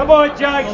Come on, Jags.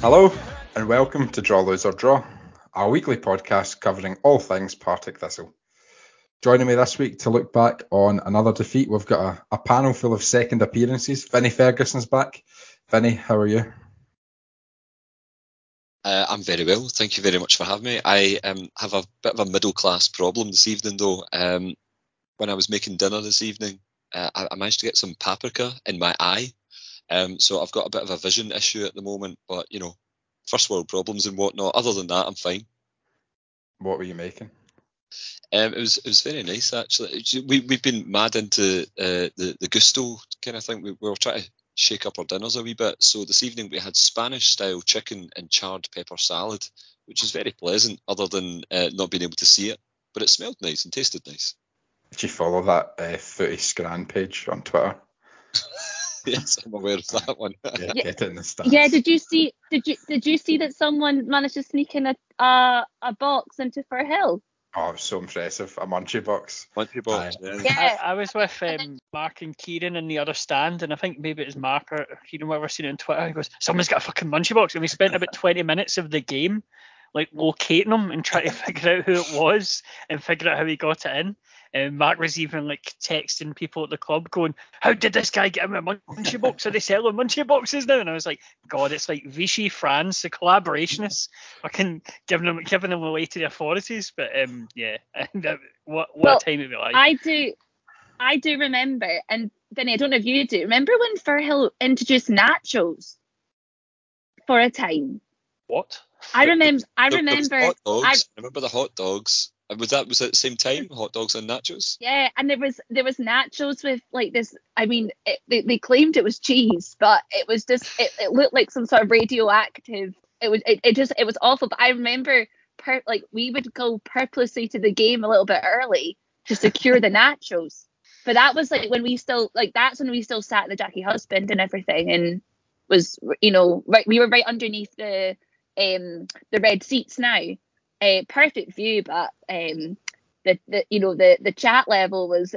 Hello and welcome to Draw, Lose or Draw, our weekly podcast covering all things Partick Thistle. Joining me this week to look back on another defeat, we've got a panel full of second appearances. Vinny Ferguson's back. Vinny, how are you? I'm very well. Thank you very much for having me. I have a bit of a middle class problem this evening though. When I was making dinner this evening, I managed to get some paprika in my eye. So I've got a bit of a vision issue at the moment, but, you know, first world problems and whatnot. Other than that, I'm fine. What were you making? It was very nice, actually. We've been mad into the gusto kind of thing. We'll try to shake up our dinners a wee bit. So this evening we had Spanish-style chicken and charred pepper salad, which is very pleasant, other than not being able to see it. But it smelled nice and tasted nice. Did you follow that footy scran page on Twitter? Yes, I'm aware of that one. Yeah, did you see that someone managed to sneak in a box into Firhill? Oh, it was so impressive. A munchie box. Yeah. I was with Mark and Kieran in the other stand, and I think maybe it was Mark or Kieran, whatever, seen it on Twitter. He goes, someone's got a fucking munchie box. And we spent about 20 minutes of the game like locating them and trying to figure out who it was and figure out how he got it in. And Mark was even like texting people at the club going, how did this guy get him a munchie box? Are they selling munchie boxes now? And I was like, God, it's like Vichy France, the collaborationists, fucking giving them away to the authorities. But yeah, what time it was like. I do remember, and Vinny, I don't know if you do, remember when Firhill introduced nachos for a time? What? I remember. Hot dogs. I remember the hot dogs. Was that the same time? Hot dogs and nachos? Yeah, and there was nachos with like this. I mean, they claimed it was cheese, but it was just it looked like some sort of radioactive. It was awful. But I remember we would go purposely to the game a little bit early to secure the nachos. But that was like when we still sat in the Jackie Husband and everything, and was, you know, right, we were right underneath the red seats now. A perfect view, but the chat level was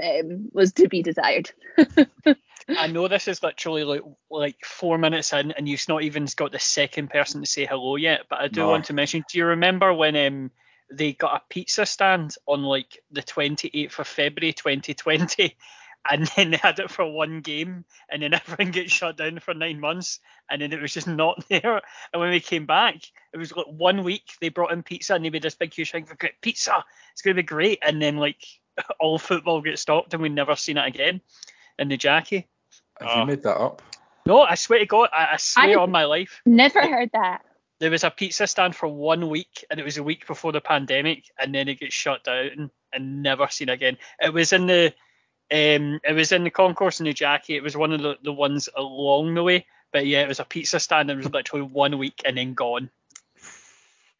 to be desired. I know this is literally like 4 minutes in, and you've not even got the second person to say hello yet. But I do want to mention. Do you remember when they got a pizza stand on like the 28th of February 2020, and then they had it for one game, and then everything gets shut down for 9 months, and then it was just not there. And when we came back, it was like 1 week they brought in pizza, and they made this big huge thing for great pizza. It's going to be great. And then like all football gets stopped, and we never seen it again in the Jackie. Have you made that up? No, I swear to God, I swear on my life. Never heard that. There was a pizza stand for 1 week, and it was a week before the pandemic, and then it gets shut down and never seen again. It was in the concourse in the Jackie. It was one of the ones along the way. But yeah, it was a pizza stand, and it was literally 1 week and then gone.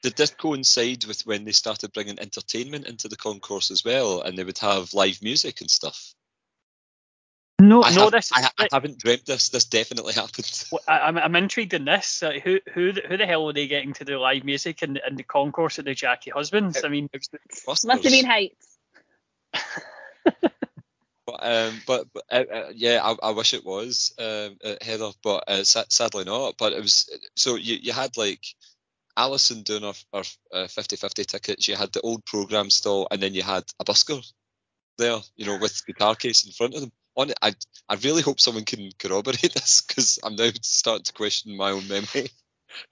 Did this coincide with when they started bringing entertainment into the concourse as well, and they would have live music and stuff? I haven't dreamt this. This definitely happened. Well, I'm intrigued in this. Who the hell were they getting to do live music in the concourse at the Jackie Husbands? I mean, it must have been Heights. I wish it was Heather, but sadly not. But it was, so you had like Alison doing her 50-50 tickets. You had the old programme stall, and then you had a busker there, you know, with guitar case in front of them. I really hope someone can corroborate this, because I'm now starting to question my own memory.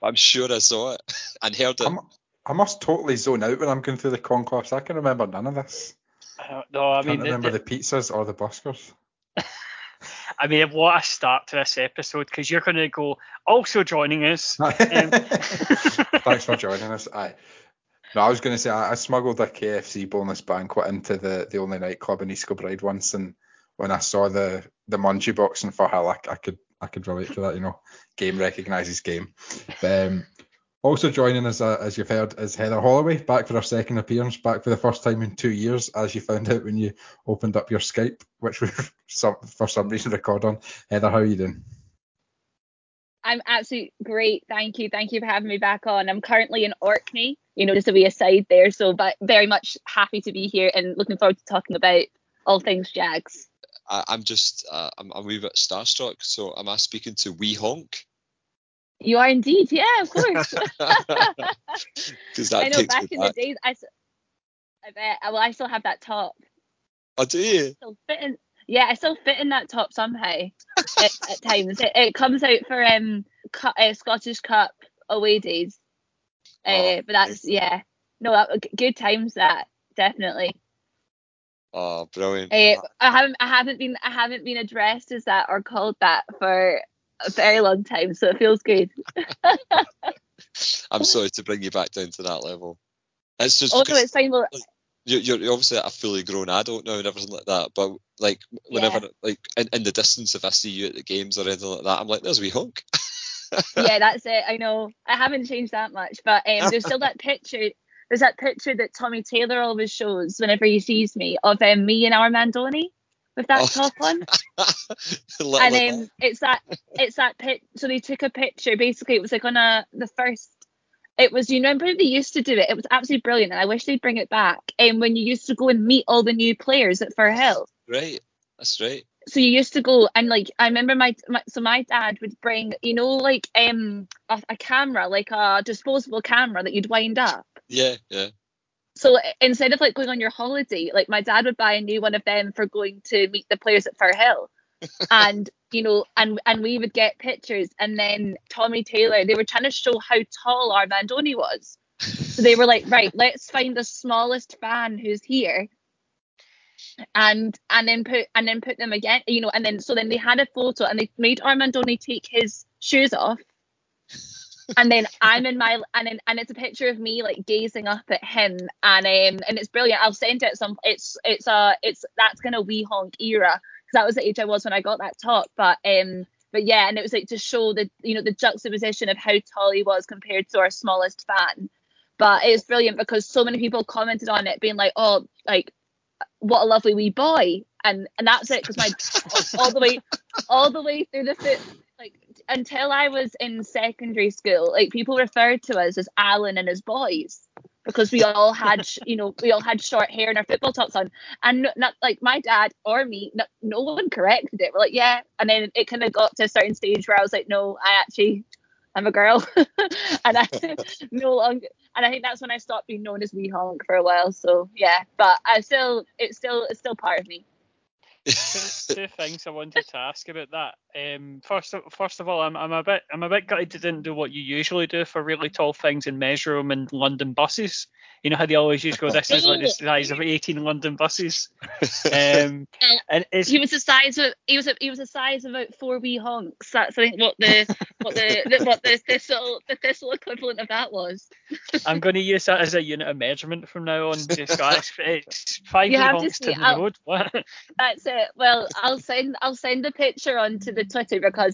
I'm sure I saw it and heard it. I must totally zone out when I'm going through the concourse. I can remember none of this. I remember the pizzas or the buskers. I mean, what a start to this episode, because you're going to go, also joining us. Thanks for joining us. Aye. No, I was going to say, I smuggled a KFC bonus banquet into the only nightclub in East Kilbride once, and when I saw the munchie box in Firhill, I could relate to that, you know, game recognises game. But, also joining us, as you've heard, is Heather Holloway, back for her second appearance, back for the first time in 2 years, as you found out when you opened up your Skype, which we for some reason record on. Heather, how are you doing? I'm absolutely great, thank you. Thank you for having me back on. I'm currently in Orkney, you know, just a wee aside there, so but very much happy to be here and looking forward to talking about all things Jags. I'm just, I'm a wee bit starstruck, so am I speaking to Wee Honk? You are indeed, yeah, of course. I know, back in the days, I bet, well, I still have that top. Oh, do you? I still fit in that top somehow at times. It comes out for Scottish Cup away days. But that's, yeah. No, good times that, definitely. Oh, brilliant. I haven't been addressed as that or called that for a very long time, so it feels good. I'm sorry to bring you back down to that level. It's just it's fine. Well, you're obviously a fully grown adult now and everything like that, but like whenever like in the distance, if I see you at the games or anything like that, I'm like, there's a wee hunk. Yeah, that's it. I know. I haven't changed that much, but there's still that picture. There's that picture that Tommy Taylor always shows whenever he sees me of me and Armandonie with that top on. And then it's that pit. So they took a picture. Basically, it was like on the first. It was, you remember they used to do it. It was absolutely brilliant, and I wish they'd bring it back. And when you used to go and meet all the new players at Firhill. Right, that's right. So you used to go and like I remember my dad would bring, you know, like a camera, like a disposable camera that you'd wind up. Yeah, yeah. So instead of like going on your holiday, like my dad would buy a new one of them for going to meet the players at Firhill. And you know, and we would get pictures. And then Tommy Taylor, they were trying to show how tall Armandonie was. So they were like, right, let's find the smallest fan who's here. And then put them again, you know, and then so then they had a photo and they made Armandonie take his shoes off. And then I'm in my and it's a picture of me like gazing up at him and it's brilliant. I'll send it some. It's that's kind of wee honk era, because that was the age I was when I got that top. But yeah, and it was like to show the, you know, the juxtaposition of how tall he was compared to our smallest fan. But it's brilliant because so many people commented on it being like, oh, like what a lovely wee boy, and that's it, because my all the way through the foot. Like until I was in secondary school, like people referred to us as Alan and his boys, because we all had, you know, short hair and our football tops on, and not like my dad or me. No one corrected it. We're like, yeah, and then it kind of got to a certain stage where I was like, no, I'm a girl, and I no longer. And I think that's when I stopped being known as Wee Honk for a while. So yeah, but it's still part of me. Two things I wanted to ask about that. First of all, I'm a bit gutted they didn't do what you usually do for really tall things and measure them in London buses. You know how they always used to go, this is like the size of 18 London buses. And he was the size of about 4 wee honks. That's I think what the thistle equivalent of that was. I'm going to use that as a unit of measurement from now on. It's 5 wee honks to the road. What? That's it. Well, I'll send the picture onto the Twitter, because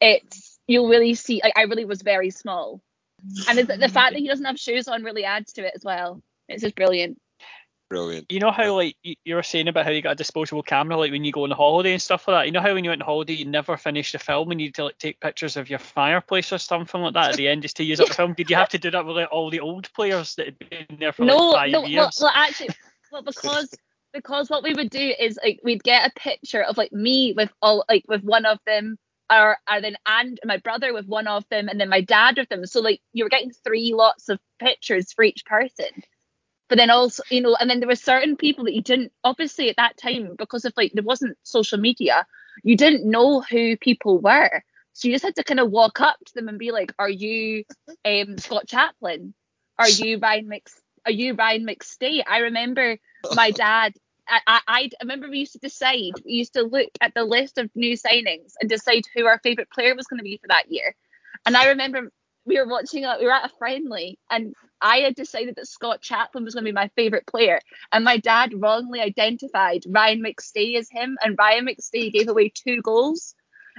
it's you'll really see. Like, I really was very small. And the fact that he doesn't have shoes on really adds to it as well. It's just brilliant. Brilliant. You know how, like, you were saying about how you got a disposable camera, like when you go on holiday and stuff like that. You know how when you went on holiday, you never finished the film and you had to like take pictures of your fireplace or something like that at the end just to use up the film. Did you have to do that with like, all the old players that had been there for like 5 years? Well, because what we would do is like we'd get a picture of like me with one of them. Or then and my brother with one of them, and then my dad with them. So like you were getting 3 lots of pictures for each person. But then also, you know, and then there were certain people that you didn't, obviously at that time, because of like there wasn't social media, you didn't know who people were. So you just had to kind of walk up to them and be like, "Are you Scott Chaplin? Are you Ryan McStay?" I remember my dad. I remember we used to look at the list of new signings and decide who our favourite player was going to be for that year. And I remember we were at a friendly, and I had decided that Scott Chaplin was going to be my favourite player, and my dad wrongly identified Ryan McStay as him, and Ryan McStay gave away 2 goals.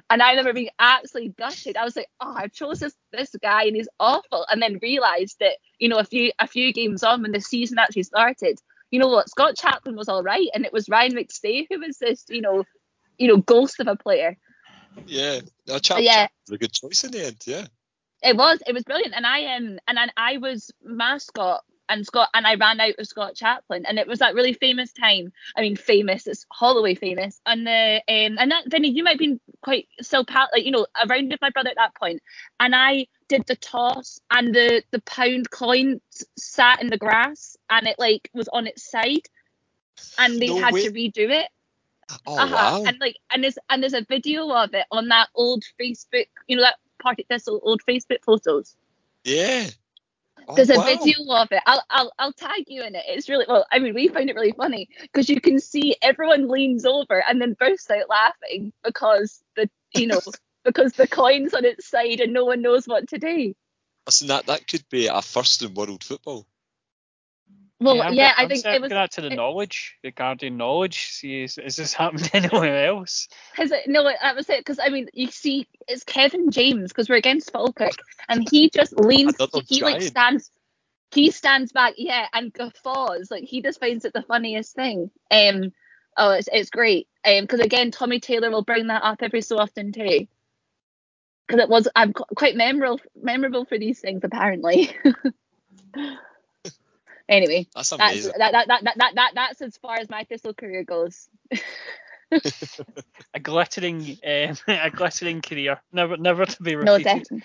And I remember being absolutely gutted. I was like, oh, I chose this guy and he's awful. And then realised that, you know, a few games on when the season actually started, you know what, Scott Chaplin was all right. And it was Ryan McStay who was this, you know, ghost of a player. Yeah. No, Chaplin was a good choice in the end, yeah. It was brilliant. And I was mascot and Scott, and I ran out of Scott Chaplin, and it was that really famous time. I mean, famous, it's Holloway famous. And that, Vinny, you might have been quite still, like, you know, around with my brother at that point. And I did the toss, and the pound coin sat in the grass, and it like was on its side, and they had to redo it. Oh, wow. And like, and there's a video of it on that old Facebook, you know, that Partick Thistle old Facebook photos. Yeah. There's a video of it. I'll tag you in it. It's really, well, I mean, we found it really funny because you can see everyone leans over and then bursts out laughing because because the coin's on its side and no one knows what to do. Listen, that could be a first in world football. Well, yeah, I think it was that to the knowledge, regarding knowledge. See, is this happened anywhere else? Has it? No, that was it. Because I mean, you see, it's Kevin James because we're against Falkirk, and he just leans. He stands back, yeah, and guffaws. Like, he just finds it the funniest thing. Oh, it's great. Because again, Tommy Taylor will bring that up every so often too. Because it was quite memorable for these things apparently. Anyway, that's as far as my Thistle career goes. a glittering career, never to be repeated. No, definitely.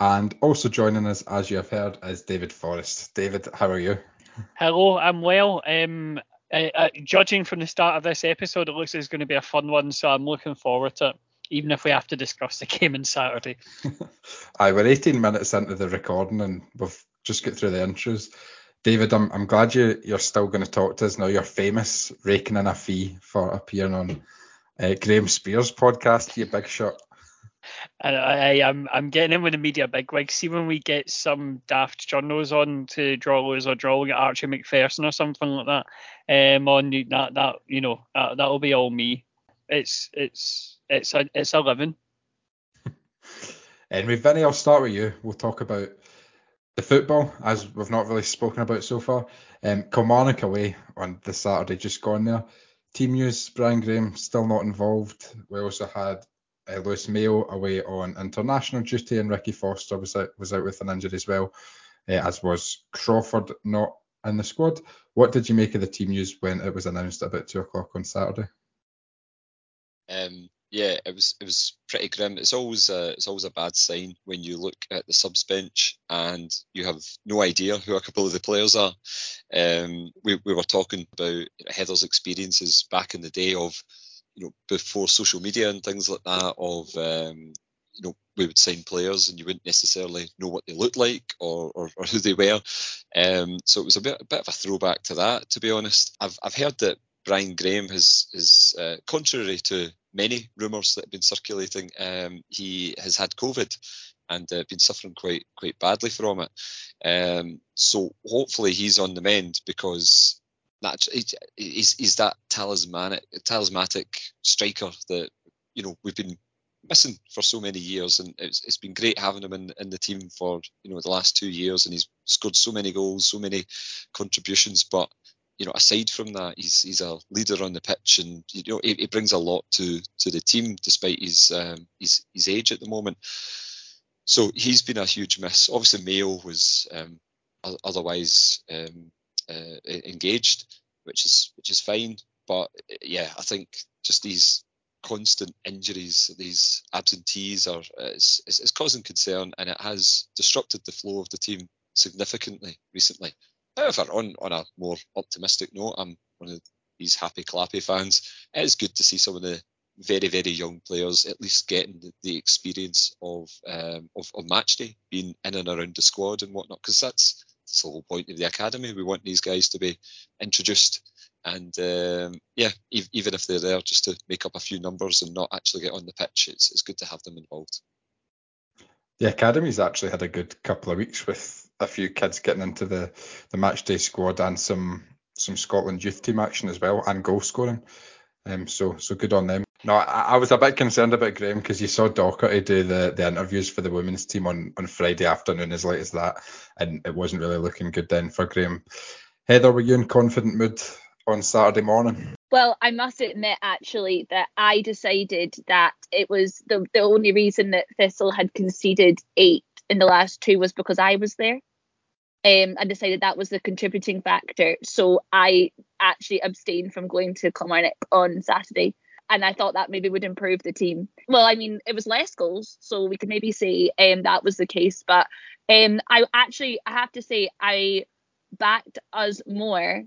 And also joining us, as you have heard, is David Forrest. David, how are you? Hello, I'm well. Judging from the start of this episode, it looks like it's going to be a fun one, so I'm looking forward to it, even if we have to discuss the game on Saturday. Aye, we're 18 minutes into the recording, and we've just got through the intros. David, I'm glad you're still going to talk to us now. You're famous, raking in a fee for appearing on Graeme Spears' podcast. You big shot. And I'm getting in with the media bigwigs. See, when we get some daft journos on to draw us or drawing at Archie McPherson or something like that, on that you know, that'll be all me. It's a living. Anyway, Vinny, I'll start with you. We'll talk about the football, as we've not really spoken about so far. Kilmarnock away on the Saturday just gone there. Team news, Brian Graham still not involved. We also had Lewis Mayo away on international duty, and Ricky Foster was out with an injury as well, as was Crawford not in the squad. What did you make of the team news when it was announced at about 2:00 on Saturday? Yeah, it was pretty grim. It's always a bad sign when you look at the subs bench and you have no idea who a couple of the players are. We were talking about Heather's experiences back in the day of, you know, before social media and things like that, of you know, we would sign players and you wouldn't necessarily know what they looked like or who they were. So it was a bit of a throwback to that, to be honest. I've heard that Brian Graham is contrary to many rumours that have been circulating, he has had COVID and been suffering quite badly from it. So hopefully he's on the mend, because he's that talismanic striker that, you know, we've been missing for so many years, and it's been great having him in the team for, you know, the last 2 years, and he's scored so many goals, so many contributions, but, you know, aside from that, he's a leader on the pitch, and, you know, he brings a lot to the team despite his age at the moment. So he's been a huge miss. Obviously, Mayo was otherwise engaged, which is fine. But yeah, I think just these constant injuries, these absentees, it's causing concern, and it has disrupted the flow of the team significantly recently. However, on a more optimistic note, I'm one of these happy clappy fans. It is good to see some of the very, very young players at least getting the experience of match day, being in and around the squad and whatnot, because that's the whole point of the academy. We want these guys to be introduced, and even if they're there just to make up a few numbers and not actually get on the pitch, it's good to have them involved. the academy's actually had a good couple of weeks with a few kids getting into the match day squad and some Scotland youth team action as well and goal scoring. So good on them. No, I was a bit concerned about Graham because you saw Docherty do the interviews for the women's team on Friday afternoon as late as that, and it wasn't really looking good then for Graham. Heather, were you in confident mood on Saturday morning? Well, I must admit actually that I decided that it was the only reason that Thistle had conceded 8 in the last 2 was because I was there. I decided that was the contributing factor. So I actually abstained from going to Kilmarnock on Saturday. And I thought that maybe would improve the team. Well, I mean, it was less goals, so we could maybe say that was the case. But I have to say, I backed us more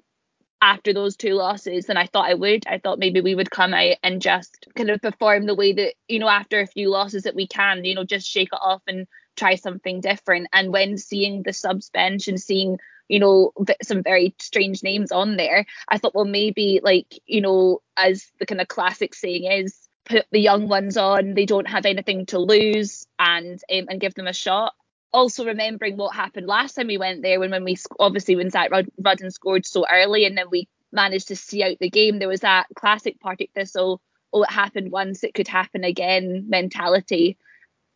after those 2 losses than I thought I would. I thought maybe we would come out and just kind of perform the way that, you know, after a few losses that we can, you know, just shake it off and try something different. And when seeing the subs bench and seeing, you know, some very strange names on there, I thought, well, maybe, like, you know, as the kind of classic saying is, put the young ones on, they don't have anything to lose, and give them a shot. Also remembering what happened last time we went there when Zach Rudden scored so early and then we managed to see out the game, there was that classic Partick Thistle, oh, it happened once, it could happen again mentality.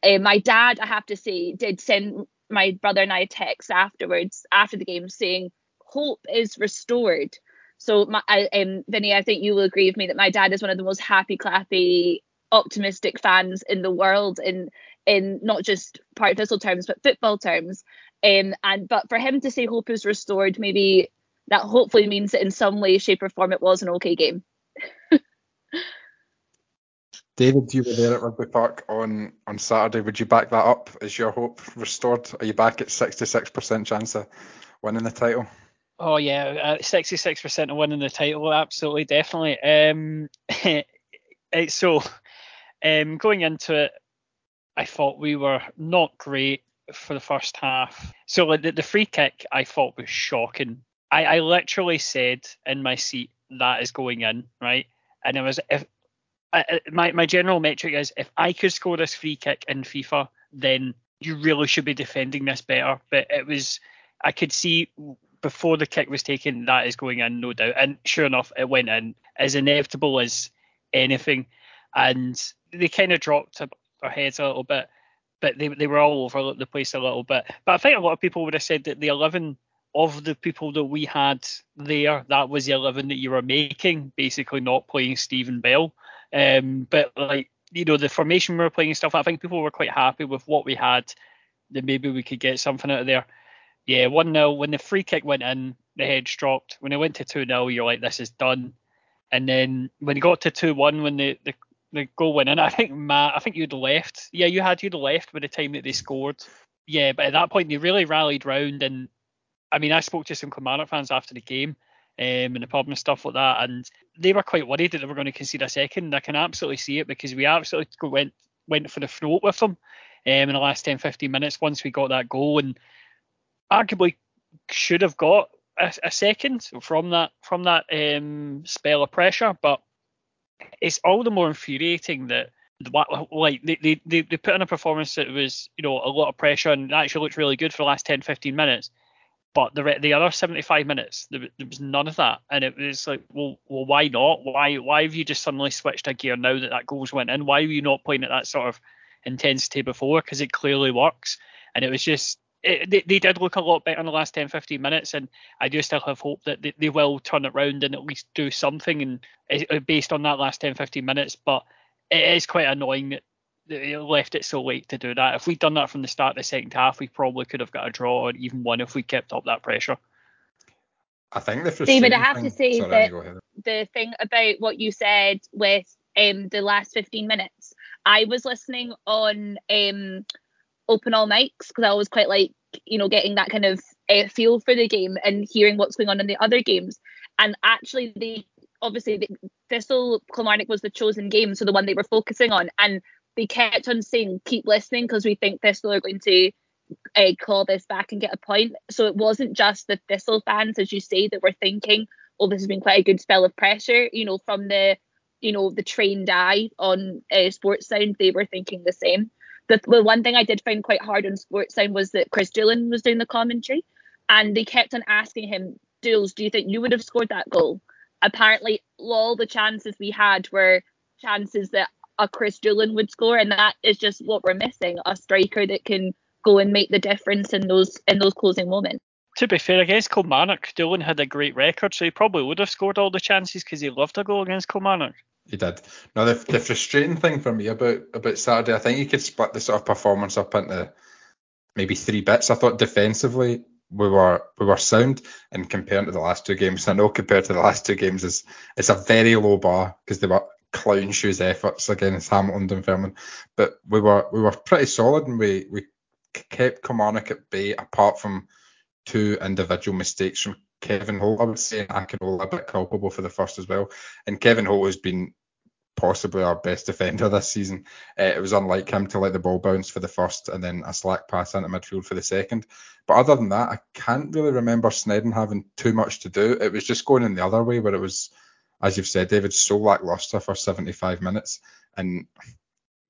My dad, I have to say, did send my brother and I a text afterwards, after the game, saying hope is restored. So, Vinny, I think you will agree with me that my dad is one of the most happy, clappy, optimistic fans in the world, in not just Partick Thistle terms, but football terms. But for him to say hope is restored, maybe that hopefully means that in some way, shape or form, it was an okay game. David, you were there at Rugby Park on Saturday. Would you back that up? Is your hope restored? Are you back at 66% chance of winning the title? Oh, yeah, 66% of winning the title, absolutely, definitely. So, going into it, I thought we were not great for the first half. So, like, the free kick, I thought was shocking. I literally said in my seat, that is going in, right? And it was... My general metric is, if I could score this free kick in FIFA, then you really should be defending this better. But it was, I could see before the kick was taken, that is going in, no doubt. And sure enough, it went in, as inevitable as anything. And they kind of dropped their heads a little bit, but they were all over the place a little bit. But I think a lot of people would have said that the 11 of the people that we had there, that was the 11 that you were making, basically not playing Stephen Bell. But, like, you know, the formation we were playing and stuff, I think people were quite happy with what we had, that maybe we could get something out of there. Yeah, 1-0, when the free kick went in, the heads dropped. When it went to 2-0, you're like, this is done. And then when it got to 2-1, when the goal went in, I think, Matt, you'd left. Yeah, you'd left by the time that they scored. Yeah, but at that point, they really rallied round. And, I mean, I spoke to some Kilmarnock fans after the game, in the pub and stuff like that, and they were quite worried that they were going to concede a second, and I can absolutely see it, because we absolutely went for the throat with them in the last 10-15 minutes once we got that goal, and arguably should have got a second from that spell of pressure. But it's all the more infuriating that, like, they put in a performance that was, you know, a lot of pressure and actually looked really good for the last 10-15 minutes. But the other 75 minutes, there was none of that. And it was like, well, why not? Why have you just suddenly switched a gear now that goals went in? Why were you not playing at that sort of intensity before? Because it clearly works. And it was just, they did look a lot better in the last 10-15 minutes. And I do still have hope that they will turn it round and at least do something, and based on that last 10-15 minutes. But it is quite annoying that they left it so late to do that. If we'd done that from the start of the second half, we probably could have got a draw or even won if we kept up that pressure. I think the frustrating David, I have to say that the thing about what you said with the last 15 minutes, I was listening on Open All Mics, because I always quite like, you know, getting that kind of feel for the game and hearing what's going on in the other games. And actually, Thistle Kilmarnock was the chosen game, so the one they were focusing on. And they kept on saying, keep listening, because we think Thistle are going to claw this back and get a point. So it wasn't just the Thistle fans, as you say, that were thinking, oh, this has been quite a good spell of pressure. You know, from the trained eye on Sports Sound, they were thinking the same. the one thing I did find quite hard on Sportsound was that Chris Doolan was doing the commentary, and they kept on asking him, Dools, do you think you would have scored that goal? Apparently, all the chances we had were chances that a Chris Doolan would score, and that is just what we're missing, a striker that can go and make the difference in those closing moments. To be fair, against Kilmarnock, Doolan had a great record, so he probably would have scored all the chances because he loved a goal against Kilmarnock. He did. Now, the frustrating thing for me about Saturday, I think you could split the sort of performance up into maybe three bits. I thought defensively we were sound, and compared to the last two games, I know compared to the last two games it's a very low bar because they were clown shoes efforts against Hamilton and Dunfermline, but we were pretty solid, and we kept Kilmarnock at bay apart from two individual mistakes from Kevin Holt, I would say, and I can hold a bit culpable for the first as well. And Kevin Holt has been possibly our best defender this season. It was unlike him to let the ball bounce for the first and then a slack pass into midfield for the second. But other than that, I can't really remember Snedden having too much to do. It was just going in the other way where it was, as you've said, David, so lacklustre for 75 minutes. And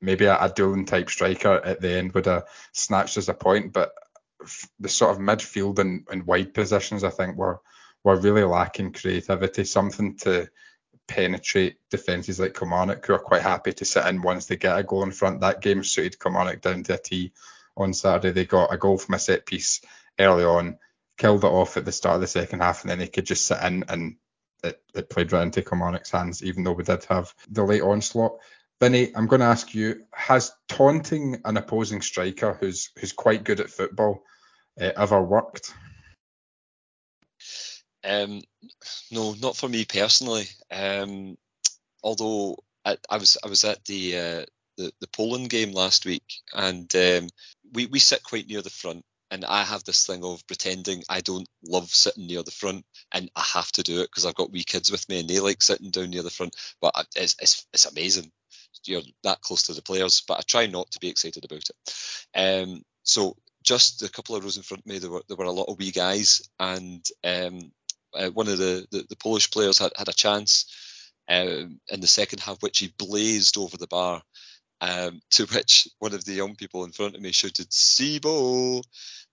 maybe a Doolan-type striker at the end would have snatched us a point, but the sort of midfield and wide positions, I think, were really lacking creativity, something to penetrate defences like Kilmarnock, who are quite happy to sit in once they get a goal in front. That game suited Kilmarnock down to a tee on Saturday. They got a goal from a set piece early on, killed it off at the start of the second half, and then they could just sit in, and it played right into Kilmarnock's hands, even though we did have the late onslaught. Vinny, I'm going to ask you, has taunting an opposing striker who's quite good at football ever worked? No, not for me personally. Although I was at the Poland game last week, and we sit quite near the front, and I have this thing of pretending I don't love sitting near the front, and I have to do it because I've got wee kids with me and they like sitting down near the front. But it's amazing. You're that close to the players, but I try not to be excited about it. So just a couple of rows in front of me, there were a lot of wee guys, and one of the Polish players had a chance in the second half, which he blazed over the bar, to which one of the young people in front of me shouted "Sibo,"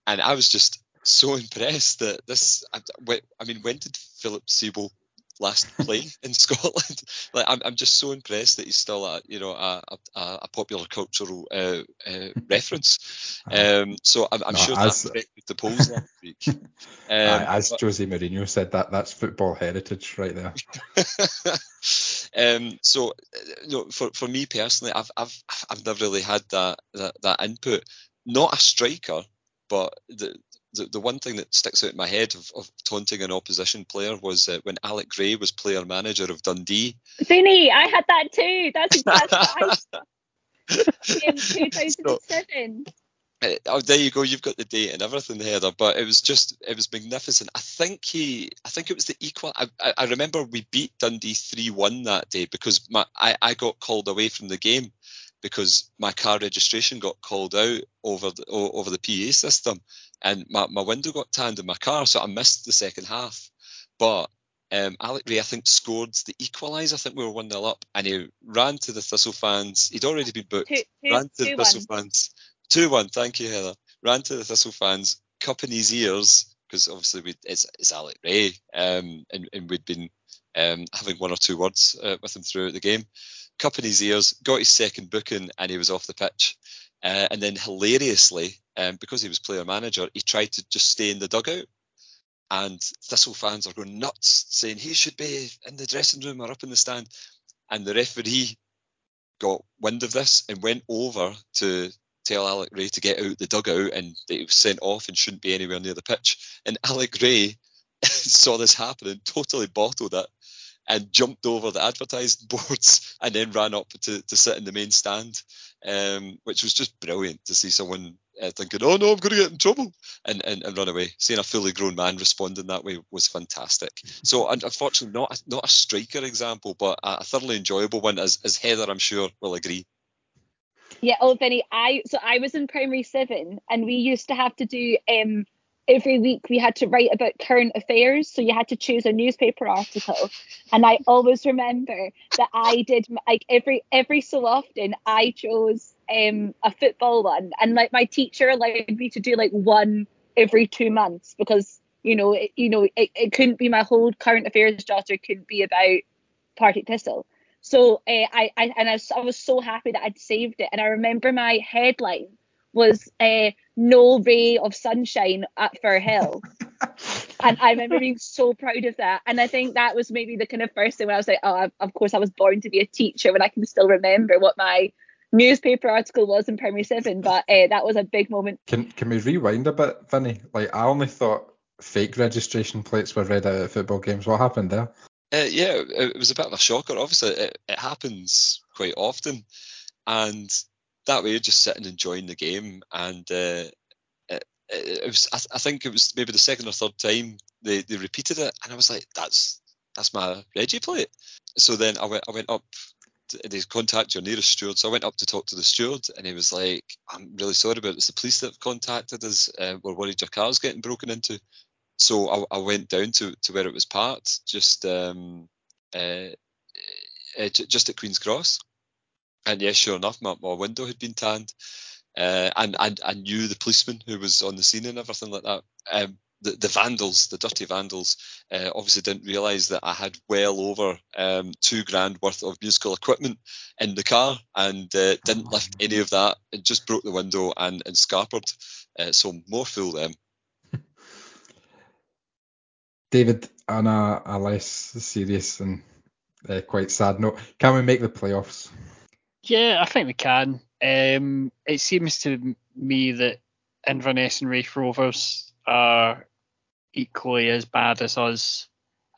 and I was just so impressed that this. I mean, when did Philip Sibo last play in Scotland? Like, I'm just so impressed that he's still a popular cultural reference. So I'm sure that's the polls last week. As Jose Mourinho said, that's football heritage right there. So, for me personally, I've never really had that input. Not a striker, but the one thing that sticks out in my head of taunting an opposition player was when Alec Gray was player manager of Dundee. Vinny, I had that too. That's what I in 2007. Oh, there you go. You've got the date and everything, Heather. But it was magnificent. I think it was the equal. I remember we beat Dundee 3-1 that day because I got called away from the game because my car registration got called out over the PA system, and my window got tanned in my car, so I missed the second half. But Alec Ray, I think, scored the equaliser. I think we were 1-0 up, and he ran to the Thistle fans. He'd already been booked. Ran to the Thistle fans. 2-1, thank you, Heather. Ran to the Thistle fans, cupping his ears, because obviously it's Alec Ray, and we'd been having one or two words with him throughout the game. Cupping his ears, got his second booking, and he was off the pitch. And then hilariously, because he was player manager, he tried to just stay in the dugout. And Thistle fans are going nuts, saying he should be in the dressing room or up in the stand. And the referee got wind of this and went over to tell Alec Ray to get out the dugout, and that he was sent off and shouldn't be anywhere near the pitch. And Alec Ray saw this happening, totally bottled it, and jumped over the advertising boards and then ran up to sit in the main stand, which was just brilliant to see someone thinking, oh no, I'm going to get in trouble, and run away. Seeing a fully grown man responding that way was fantastic. So unfortunately, not a striker example, but a thoroughly enjoyable one, as Heather, I'm sure, will agree. Yeah, oh Vinny, I was in primary 7, and we used to have to do... every week we had to write about current affairs, so you had to choose a newspaper article, and I always remember that I did, like, every so often I chose a football one, and like my teacher allowed me to do like one every 2 months, because it couldn't be my whole current affairs daughter, couldn't be about Partick Thistle. So I was so happy that I'd saved it, and I remember my headline was "No Ray of Sunshine at Firhill," and I remember being so proud of that. And I think that was maybe the kind of first thing when I was like, of course I was born to be a teacher when I can still remember what my newspaper article was in primary 7, but that was a big moment. Can we rewind a bit, Vinny? Like, I only thought fake registration plates were read out at football games. What happened there? Yeah, it was a bit of a shocker. Obviously, it happens quite often, and that way you're just sitting enjoying the game. And it was, I think it was maybe the second or third time they repeated it, and I was like, that's my Reggie plate. So then I went up. And they contact your nearest steward. So I went up to talk to the steward, and he was like, "I'm really sorry, but it's the police that have contacted us. We're worried your car's getting broken into." So I went down to where it was parked, just at Queen's Cross. And yes, sure enough, my window had been tanned, and I knew the policeman who was on the scene and everything like that. The vandals, the dirty vandals, obviously didn't realise that I had well over £2,000 worth of musical equipment in the car, and didn't lift any of that, and just broke the window and scarpered. So more fool them. David, on a less serious and quite sad note, can we make the playoffs? Yeah, I think we can. It seems to me that Inverness and Raith Rovers are equally as bad as us.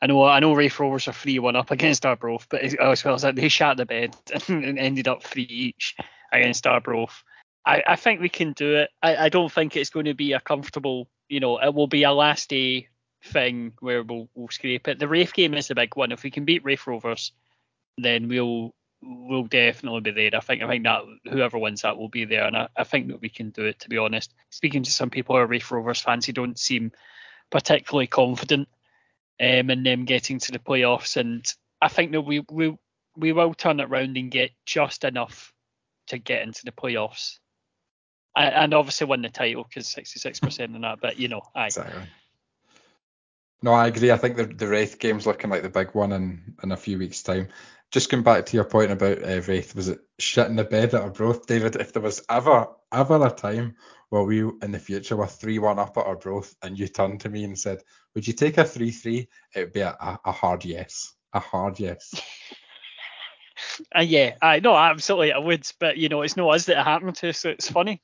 I know Raith Rovers are 3-1 up against Arbroath, but as well as that, they shat the bed and ended up 3 each against Arbroath. I think we can do it. I don't think it's going to be a comfortable, it will be a last day thing where we'll scrape it. The Raith game is the big one. If we can beat Raith Rovers, then we'll definitely be there. I think that whoever wins that will be there, and I think that we can do it, to be honest. Speaking to some people who are Raith Rovers fans, who don't seem particularly confident in them getting to the playoffs, and I think that we will turn it round and get just enough to get into the playoffs, and obviously win the title, because 66% on that, but aye. Exactly. No, I agree. I think the Raith game's looking like the big one in a few weeks' time. Just going back to your point about Raith, was it shitting the bed at Arbroath, David? If there was ever a time where we in the future were 3-1 up at Arbroath and you turned to me and said, "Would you take a 3-3? It would be a hard yes. A hard yes. Yeah, I know, absolutely I would. But, it's not us that it happened to, so it's funny.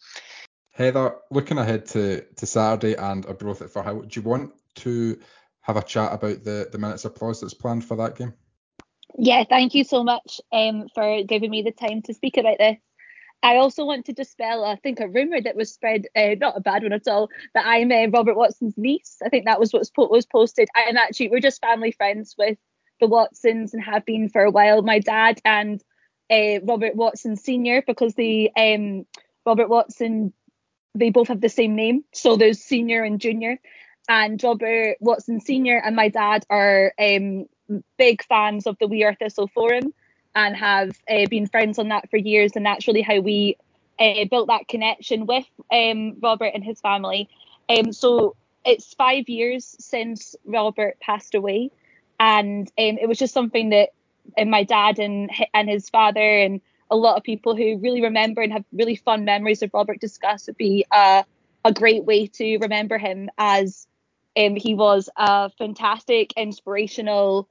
Heather, looking ahead to Saturday and Arbroath at Firhill, do you want to have a chat about the minutes applause that's planned for that game? Yeah, thank you so much for giving me the time to speak about this. I also want to dispel, I think, a rumour that was spread, not a bad one at all, that I'm Robert Watson's niece. I think that was what was posted. I'm actually, we're just family friends with the Watsons and have been for a while. My dad and Robert Watson Senior, because the Robert Watson, they both have the same name, so there's Senior and Junior. And Robert Watson Senior and my dad are big fans of the We Are Thistle forum, and have been friends on that for years, and that's really how we built that connection with Robert and his family. So it's 5 years since Robert passed away, and it was just something that my dad and his father and a lot of people who really remember and have really fond memories of Robert discussed would be a great way to remember him, as he was a fantastic, inspirational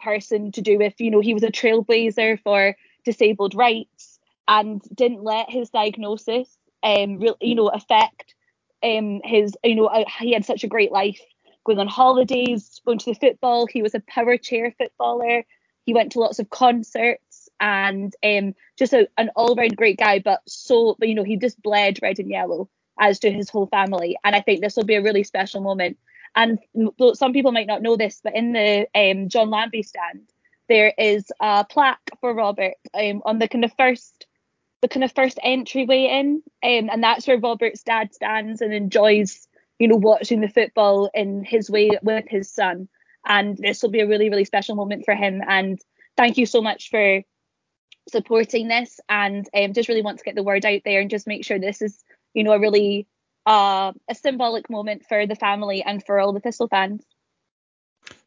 person to do with, he was a trailblazer for disabled rights and didn't let his diagnosis, affect his, he had such a great life, going on holidays, going to the football. He was a power chair footballer. He went to lots of concerts, and just an all-round great guy, but he just bled red and yellow, as do his whole family. And I think this will be a really special moment. And some people might not know this, but in the John Lambie stand, there is a plaque for Robert on the kind of first entryway in, and that's where Robert's dad stands and enjoys, watching the football in his way with his son. And this will be a really, really special moment for him. And thank you so much for supporting this, and just really want to get the word out there and just make sure this is, you know, a really a symbolic moment for the family and for all the Thistle fans.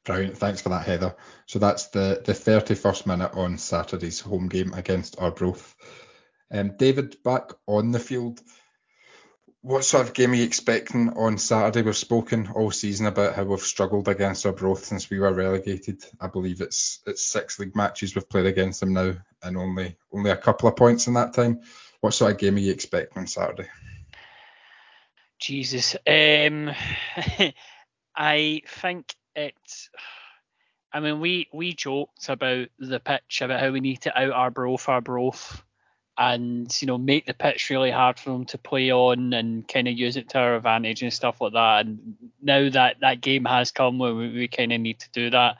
Brilliant, thanks for that, Heather. So that's the 31st minute on Saturday's home game against Arbroath. David, back on the field, what sort of game are you expecting on Saturday? We've spoken all season about how we've struggled against Arbroath since we were relegated. I believe it's 6 league matches we've played against them now, and only a couple of points in that time. What sort of game are you expecting on Saturday? Jesus, I think it's... I mean, we joked about the pitch, about how we need to out Arbroath. And, you know, make the pitch really hard for them to play on and kind of use it to our advantage and stuff like that. And now that game has come where we kind of need to do that.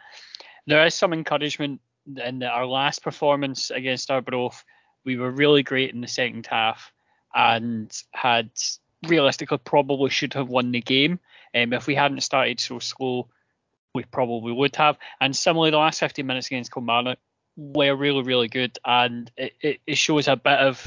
There is some encouragement in that our last performance against Arbroath, we were really great in the second half and had realistically probably should have won the game. If we hadn't started so slow, we probably would have. And similarly, the last 15 minutes against Kilmarnock, were really, really good, and it shows a bit of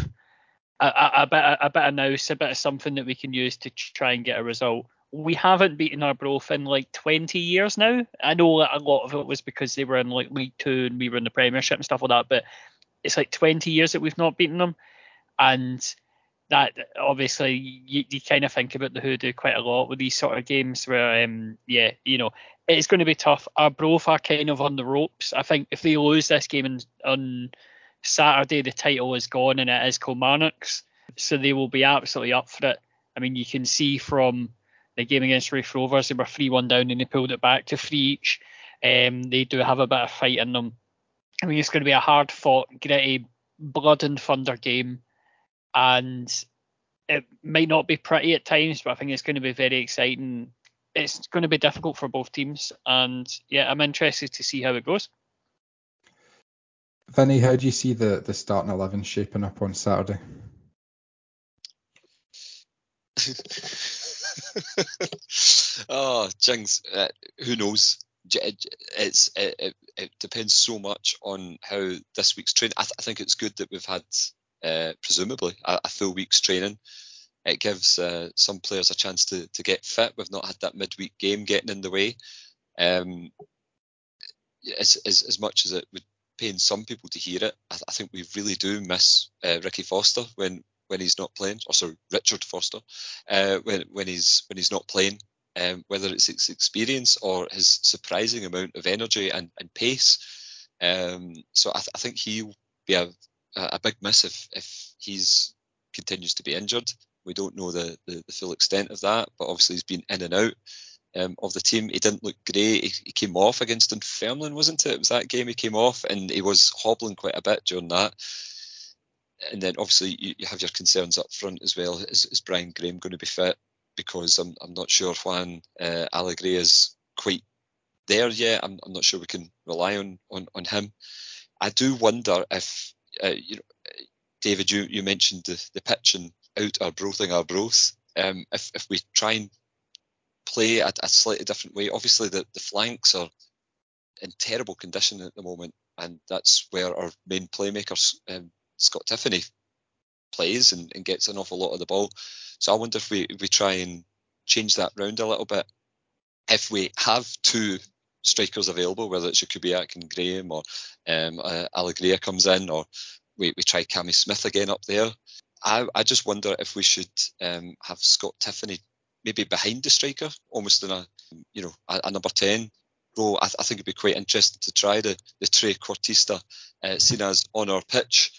nous, a bit of something that we can use to try and get a result. We haven't beaten Arbroath in like 20 years now. I know that a lot of it was because they were in like League 2 and we were in the Premiership and stuff like that, but it's like 20 years that we've not beaten them, and that obviously you kind of think about the hoodoo quite a lot with these sort of games where it's going to be tough. Arbroath are kind of on the ropes. I think if they lose this game on Saturday, the title is gone and it is Kilmarnock's. So they will be absolutely up for it. I mean, you can see from the game against Raith Rovers, they were 3-1 down and they pulled it back to 3 each. They do have a bit of fight in them. I mean, it's going to be a hard-fought, gritty, blood-and-thunder game. And it might not be pretty at times, but I think it's going to be very exciting. It's going to be difficult for both teams, and yeah, I'm interested to see how it goes. Vinny, how do you see the starting 11 shaping up on Saturday? Oh, jinx! Who knows? It depends so much on how this week's training. I think it's good that we've had presumably a full week's training. It gives some players a chance to get fit. We've not had that midweek game getting in the way. As much as it would pain some people to hear it, I think we really do miss Ricky Foster when he's not playing, or sorry, Richard Foster when he's not playing. Whether it's his experience or his surprising amount of energy and pace, so I think he'll be a big miss if he's continues to be injured. We don't know the full extent of that, but obviously he's been in and out of the team. He didn't look great. He came off against Dunfermline, wasn't it? It was that game he came off, and he was hobbling quite a bit during that. And then obviously you have your concerns up front as well. Is Brian Graham going to be fit? Because I'm not sure Juan Alegre is quite there yet. I'm not sure we can rely on him. I do wonder if, David, you mentioned the pitch and out Arbroathing Arbroath. If we try and play a slightly different way, obviously the flanks are in terrible condition at the moment, and that's where our main playmaker Scott Tiffany plays and gets an awful lot of the ball. So I wonder if we try and change that round a little bit. If we have 2 strikers available, whether it's Jakubiak and Graham or Alegria comes in, or we try Cammy Smith again up there. I just wonder if we should have Scott Tiffany maybe behind the striker, almost in a number 10 role. I think it'd be quite interesting to try the Tre Cortista, seen as on our pitch.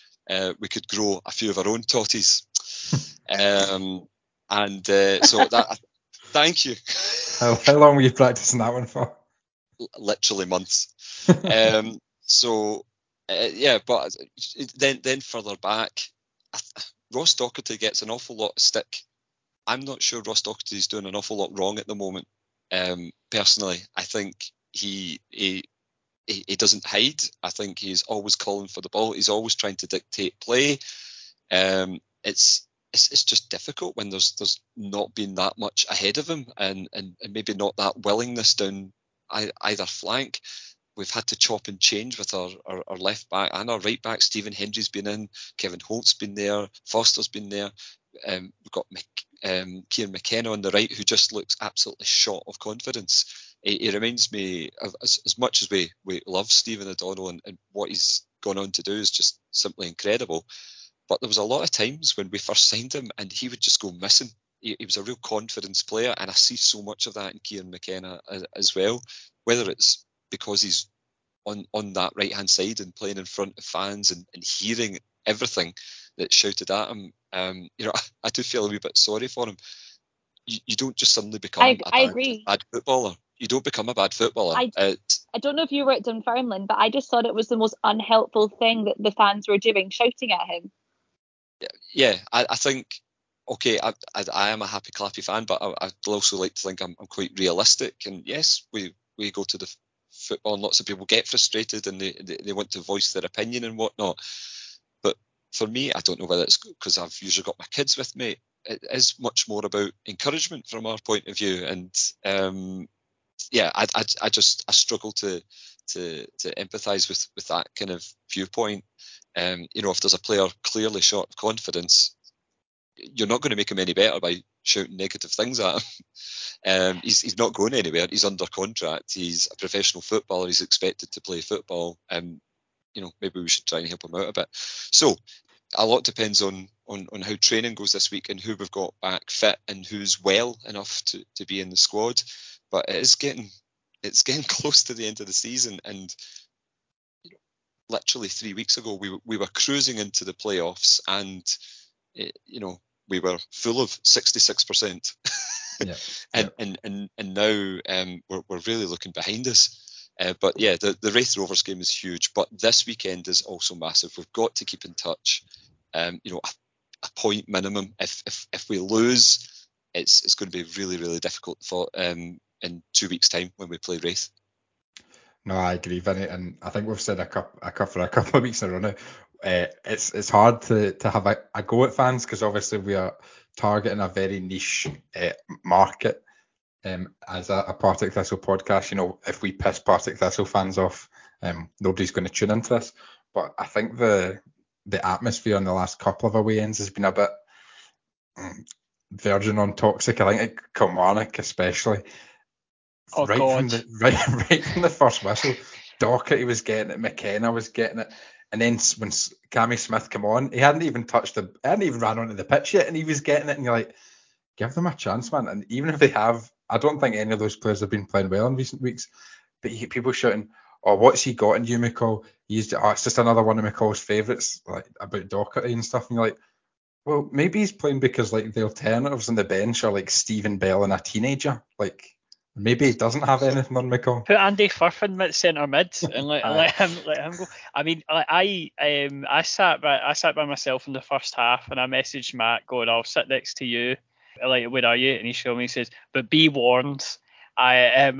We could grow a few of our own totties. So that. Thank you. How long were you practicing that one for? Literally months. But then further back, Ross Docherty gets an awful lot of stick. I'm not sure Ross Docherty is doing an awful lot wrong at the moment. Personally, I think he doesn't hide. I think he's always calling for the ball. He's always trying to dictate play. It's just difficult when there's not been that much ahead of him, and maybe not that willingness down either flank. we've had to chop and change with our left back and our right back. Stephen Hendry's been in, Kevin Holt's been there, Foster's been there. We've got Kieran McKenna on the right, who just looks absolutely shot of confidence. He reminds me of, as much as we love Stephen O'Donnell and what he's gone on to do is just simply incredible. But there was a lot of times when we first signed him and he would just go missing. He was a real confidence player, and I see so much of that in Kieran McKenna as well, whether it's because he's on that right-hand side and playing in front of fans and hearing everything that's shouted at him. I do feel a wee bit sorry for him. You don't just suddenly become a bad footballer. You don't become a bad footballer. I don't know if you were at Dunfermline, but I just thought it was the most unhelpful thing that the fans were doing, shouting at him. Yeah, I think... Okay, I am a happy clappy fan, but I'd also like to think I'm quite realistic. And yes, we go to the football and lots of people get frustrated and they want to voice their opinion and whatnot. But for me, I don't know whether it's because I've usually got my kids with me. It is much more about encouragement from our point of view. And I struggle to empathise with that kind of viewpoint. If there's a player clearly short of confidence, you're not going to make him any better by shouting negative things at him. He's not going anywhere. He's under contract. He's a professional footballer. He's expected to play football. Maybe we should try and help him out a bit. So a lot depends on how training goes this week and who we've got back fit and who's well enough to be in the squad. But it's getting close to the end of the season, and literally 3 weeks ago we were cruising into the playoffs, and we were full of 66%, yeah. and now we're really looking behind us. But yeah, the Raith Rovers game is huge, but this weekend is also massive. We've got to keep in touch. A point minimum. If we lose, it's going to be really, really difficult for in 2 weeks' time when we play Raith. No, I agree, Vinny, and I think we've said a couple of weeks in a row now. It's hard to have a go at fans because obviously we are targeting a very niche market as a Partick Thistle podcast. If we piss Partick Thistle fans off, nobody's going to tune into this. But I think the atmosphere in the last couple of away ends has been a bit verging on toxic. I think at Kilmarnock especially. Oh, God. Right from the first whistle, Docherty was getting it, McKenna was getting it, and then when Cammy Smith came on, he hadn't even ran onto the pitch yet, and he was getting it, and you're like, give them a chance, man. And even if they have, I don't think any of those players have been playing well in recent weeks, but people shouting, oh, what's he got in you, McCall? He used it, oh, it's just another one of McCall's favourites, like about Docherty and stuff, and you're like, well, maybe he's playing because like the alternatives on the bench are like Stephen Bell and a teenager, like... Maybe he doesn't have anything on McCall. Put Andy Firth in centre mid and let him go. I mean, I sat by myself in the first half and I messaged Matt going, I'll sit next to you. Like, where are you? And he showed me. He says, but be warned, I am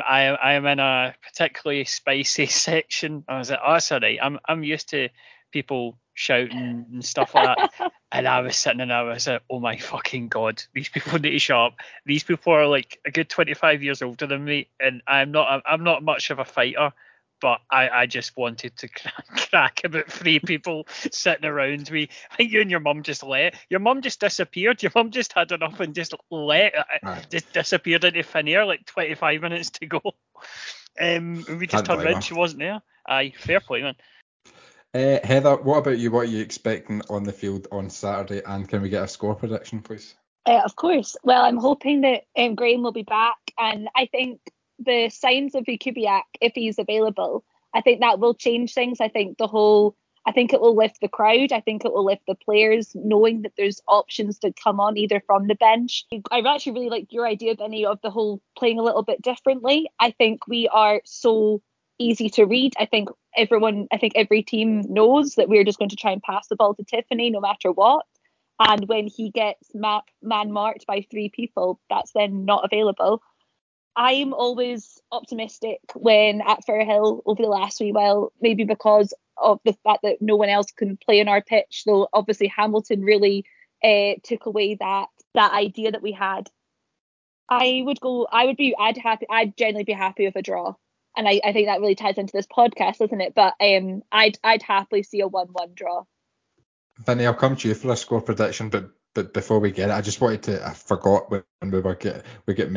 in a particularly spicy section. I was like, oh, that's all right. I'm used to people shouting and stuff like that. And I was sitting and I was like, oh my fucking God, these people need to show up. These people are like a good 25 years older than me, and I'm not much of a fighter, but I just wanted to crack about three people sitting around me. I think you and your mum just disappeared. Your mum just had enough and just disappeared into thin air like 25 minutes to go. We just turned around, she wasn't there. Aye, fair play, man. Heather, what about you? What are you expecting on the field on Saturday? And can we get a score prediction, please? Of course. Well, I'm hoping that Graeme will be back. And I think the signs of Kubiak, if he's available, I think that will change things. I think it will lift the crowd. I think it will lift the players, knowing that there's options to come on either from the bench. I actually really like your idea, Benny, of the whole playing a little bit differently. I think we are so... easy to read. I think every team knows that we're just going to try and pass the ball to Tiffany no matter what. And when he gets man-marked by three people, that's then not available. I'm always optimistic when at Firhill over the last wee while, maybe because of the fact that no one else can play on our pitch, though obviously Hamilton really took away that idea that we had. I'd generally be happy with a draw. And I think that really ties into this podcast, doesn't it? But I'd happily see a 1-1 draw. Vinny, I'll come to you for a score prediction, but before we get it, I just wanted to, I forgot when we get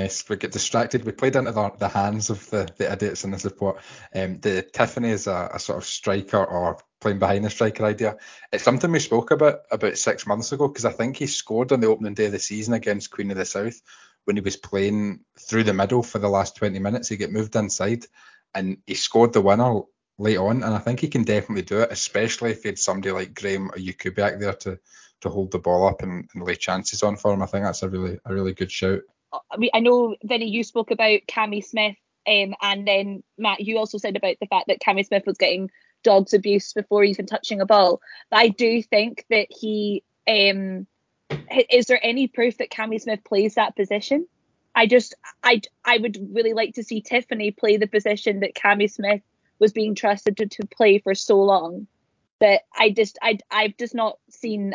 distracted. We played into the hands of the idiots in the support. The Tiffany is a sort of striker or playing behind the striker idea. It's something we spoke about 6 months ago, because I think he scored on the opening day of the season against Queen of the South when he was playing through the middle for the last 20 minutes. He got moved inside and he scored the winner late on, and I think he can definitely do it, especially if he had somebody like Graham or Yukubiak there to hold the ball up and lay chances on for him. I think that's a really good shout. I know, Vinny, you spoke about Cammy Smith, and then Matt, you also said about the fact that Cammy Smith was getting dog's abuse before even touching a ball. But I do think that he... is there any proof that Cammy Smith plays that position? I would really like to see Tiffany play the position that Cammy Smith was being trusted to play for so long. But I've not seen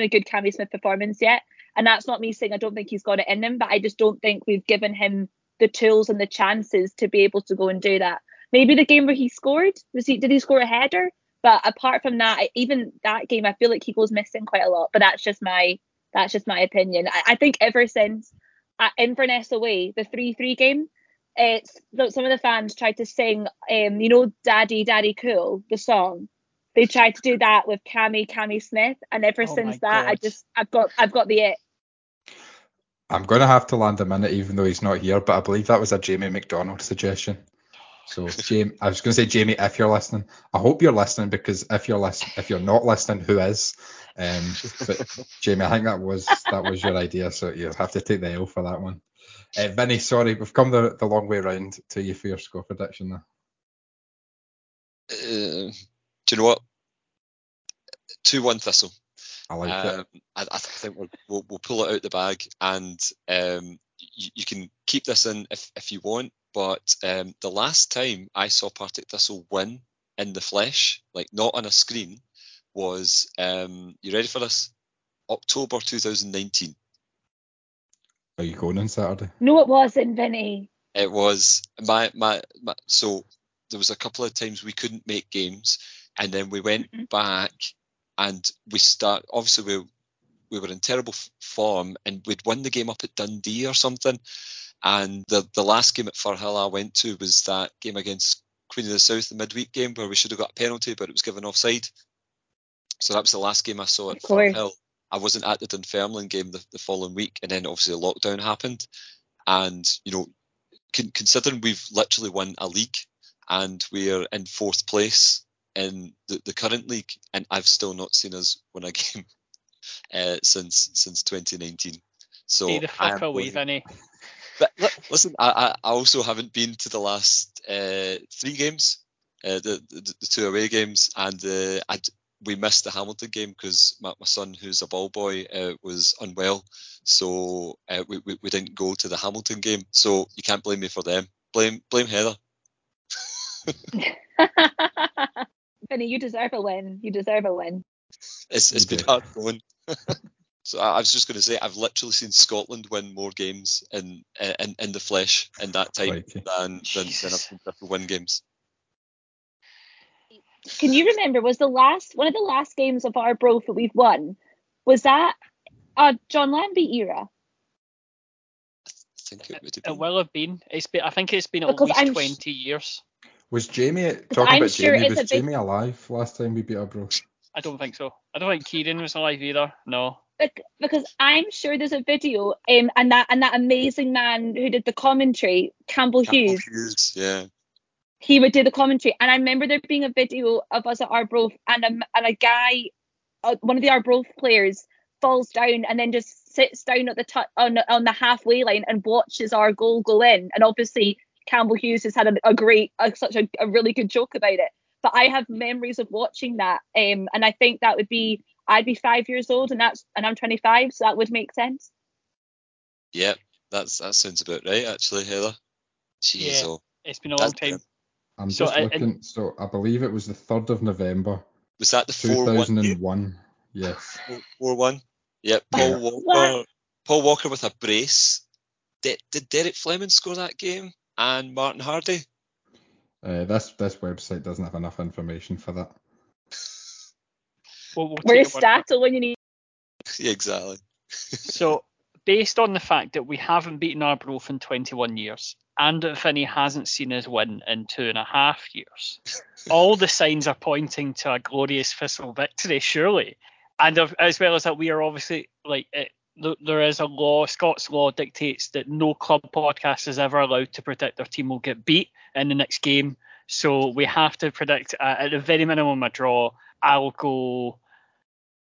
a good Cammy Smith performance yet. And that's not me saying I don't think he's got it in him, but I just don't think we've given him the tools and the chances to be able to go and do that. Maybe the game where he scored, did he score a header? But apart from that, even that game, I feel like he goes missing quite a lot. But that's just my opinion. I think ever since at Inverness away, the 3-3 game, some of the fans tried to sing, Daddy, Daddy Cool, the song. They tried to do that with Cammy Smith, and ever since that, God. I've got the it. I'm gonna have to land a minute, even though he's not here, but I believe that was a Jamie McDonald suggestion. So Jamie, I was gonna say, Jamie, if you're listening, I hope you're listening, because if you're not listening, who is? But Jamie, I think that was your idea, so you'll have to take the L for that one. Vinny, sorry, we've come the long way round to you for your score prediction there. Do you know what? 2-1 Thistle. I like it. I think we'll pull it out the bag, and you can keep this in if you want. But the last time I saw Partick Thistle win in the flesh, like not on a screen, was, you ready for this? October 2019. Are you going on Saturday? No, it wasn't, Vinny. It was my. So there was a couple of times we couldn't make games, and then we went back and we start. Obviously, we were in terrible form, and we'd won the game up at Dundee or something. And the last game at Firhill I went to was that game against Queen of the South, the midweek game where we should have got a penalty, but it was given offside. So that was the last game I saw at Firhill. I wasn't at the Dunfermline game the following week, and then obviously the lockdown happened. And, considering we've literally won a league and we're in fourth place in the current league, and I've still not seen us win a game since 2019. So stay the fuck away, Vinny. But listen, I also haven't been to the last 3 games, the 2 away games, and we missed the Hamilton game because my son, who's a ball boy, was unwell, so we didn't go to the Hamilton game. So you can't blame me for them. Blame Heather. Vinny, you deserve a win. It's been hard going. So I was just going to say, I've literally seen Scotland win more games in the flesh in that time than I've seen people win games. Can you remember, was one of the last games of Arbroath that we've won, was that John Lambie era? I think it would have been. It will have been. I think it's been at least 20 years. Was Jamie, talking about Jamie, was Jamie alive last time we beat Arbroath? I don't think so. I don't think Kieran was alive either, no. Because I'm sure there's a video, and that amazing man who did the commentary, Campbell Hughes, yeah, he would do the commentary, and I remember there being a video of us at Arbroath, and a guy, one of the Arbroath players, falls down and then just sits down at the on the halfway line and watches our goal go in, and obviously Campbell Hughes has had such a really good joke about it. But I have memories of watching that, and I think that would be. I'd be 5 years old, and I'm 25, so that would make sense. Yeah, that sounds about right, actually, Heather. Jeez, yeah, it's been a long time. I'm so just looking. So I believe it was the 3rd of November. Was that the 2001? Yes. 4-1. Yeah. Paul Walker with a brace. Did Derek Fleming score that game? And Martin Hardy. This website doesn't have enough information for that. Well, we're a starter when you need. Yeah, exactly. So, based on the fact that we haven't beaten Arbroath in 21 years, and that Vinny hasn't seen his win in 2.5 years, all the signs are pointing to a glorious Thistle victory, surely. And as well as that, we are obviously, like, there is a law, Scots law dictates that no club podcast is ever allowed to predict their team will get beat in the next game. So we have to predict, at the very minimum, a draw. I'll go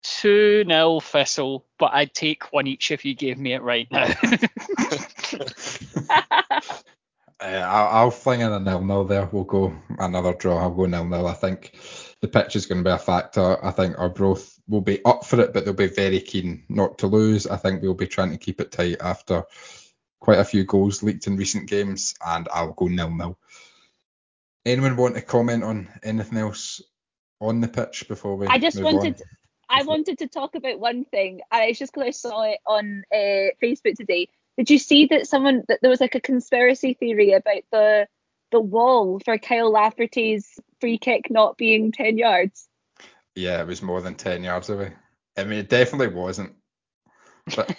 2-0 Thistle, but I'd take one each if you gave me it right now. I'll fling in a 0-0 there. We'll go another draw. I'll go 0-0. I think the pitch is going to be a factor. I think Arbroath will be up for it, but they'll be very keen not to lose. I think we'll be trying to keep it tight after quite a few goals leaked in recent games, and I'll go 0-0. Anyone want to comment on anything else on the pitch before we I wanted to talk about one thing, and it's just because I saw it on Facebook today. Did you see that there was like a conspiracy theory about the wall for Kyle Lafferty's free kick not being 10 yards? Yeah, it was more than 10 yards away. I mean, it definitely wasn't. But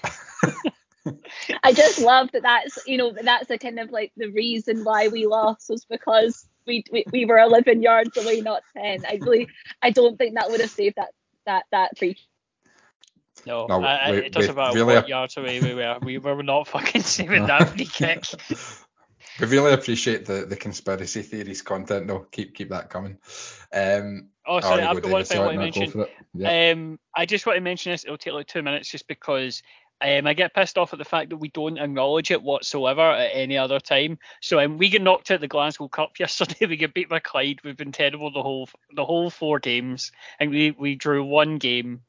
I just love that that's the kind of like the reason why we lost was because we were 11 yards away, not 10. I don't think that would have saved that free kick. No, it doesn't matter really what yards away we were. We were not fucking saving that free kick. We really appreciate the conspiracy theories content, though. Keep that coming. I've got one thing I want to mention. Yeah. I just want to mention this. It'll take like 2 minutes just because I get pissed off at the fact that we don't acknowledge it whatsoever at any other time. So we get knocked out of the Glasgow Cup yesterday. We get beat by Clyde. We've been terrible the whole four games. And we drew one game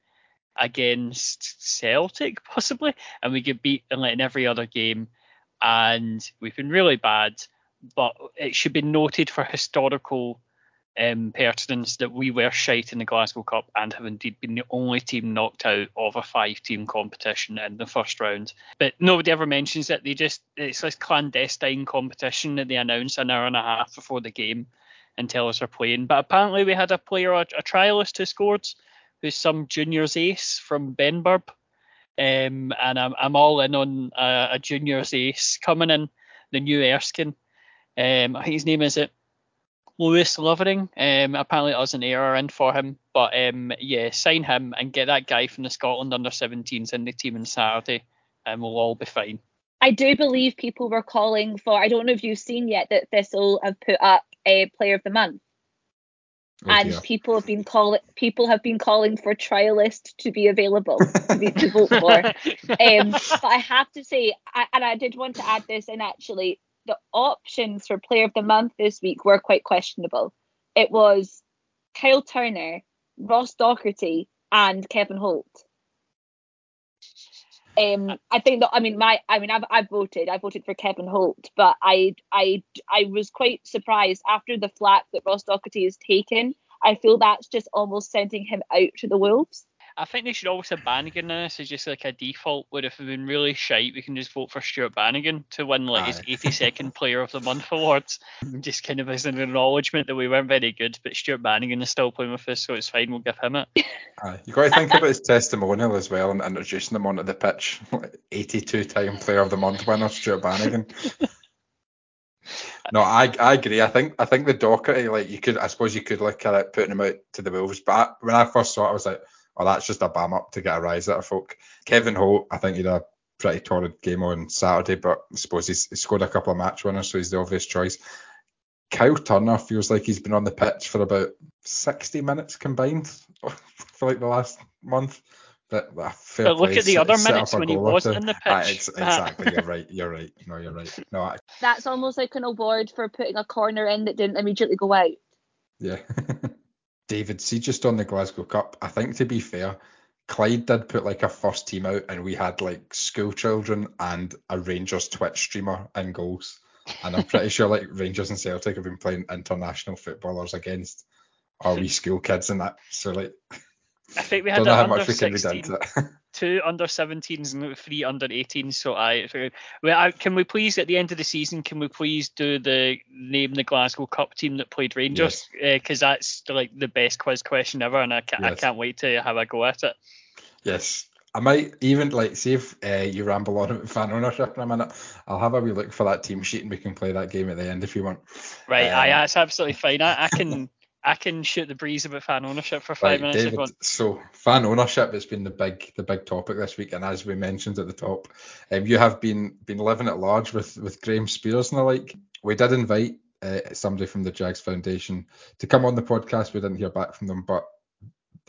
against Celtic, possibly, and we get beat in every other game, and we've been really bad, but it should be noted for historical pertinence that we were shite in the Glasgow Cup and have indeed been the only team knocked out of a 5-team competition in the first round. But nobody ever mentions it. It's this clandestine competition that they announce an hour and a half before the game and tell us they're playing. But apparently we had a player, a trialist who scored, who's some juniors ace from Benburb, and I'm all in on a juniors ace coming in, the new Erskine. I think his name is Lewis Lovering. Apparently it was an error in for him, but sign him and get that guy from the Scotland under-17s in the team on Saturday, and we'll all be fine. I do believe people were calling for, I don't know if you've seen yet, that Thistle have put up a Player of the Month. Oh, and dear. People have been calling for trialist to be available to vote for. But I have to say, I did want to add this, and actually the options for Player of the Month this week were quite questionable. It was Kyle Turner, Ross Docherty, and Kevin Holt. I voted for Kevin Holt, but I was quite surprised after the flack that Ross Docherty has taken. I feel that's just almost sending him out to the wolves. I think they should always have Bannigan in this as just like a default, where if we've been really shite, we can just vote for Stuart Bannigan to win his 82nd Player of the Month awards. Just kind of as an acknowledgement that we weren't very good, but Stuart Bannigan is still playing with us, so it's fine, we'll give him it. You've got to think about his testimonial as well and introducing him onto the pitch. 82-time Player of the Month winner, Stuart Bannigan. No, I agree. I think the Docherty, you could look at it, putting him out to the wolves, but when I first saw it, I was like, oh, that's just a bam up to get a rise out of folk. Kevin Holt, I think he had a pretty torrid game on Saturday, but I suppose he scored a couple of match winners, so he's the obvious choice. Kyle Turner feels like he's been on the pitch for about 60 minutes combined for the last month. But look at the other minutes when he wasn't in the pitch. Exactly, you're right. No, you're right. No, that's almost like an award for putting a corner in that didn't immediately go out. Yeah. David, see, just on the Glasgow Cup, I think, to be fair, Clyde did put a first team out, and we had school children and a Rangers Twitch streamer in goals. And I'm pretty sure Rangers and Celtic have been playing international footballers against our wee school kids and that. So I think we had don't know how much we can read into it. two under-17s and three under-18s. So can we please, at the end of the season, do the name the Glasgow Cup team that played Rangers? Because that's like the best quiz question ever, and I can't wait to have a go at it. Yes. I might even see if you ramble on about fan ownership in a minute. I'll have a wee look for that team sheet and we can play that game at the end if you want. Right, that's absolutely fine. I can shoot the breeze about fan ownership for 5 minutes. David, so fan ownership has been the big topic this week, and as we mentioned at the top, you have been living at large with Graeme Spears and the like. We did invite somebody from the Jags Foundation to come on the podcast. We didn't hear back from them, but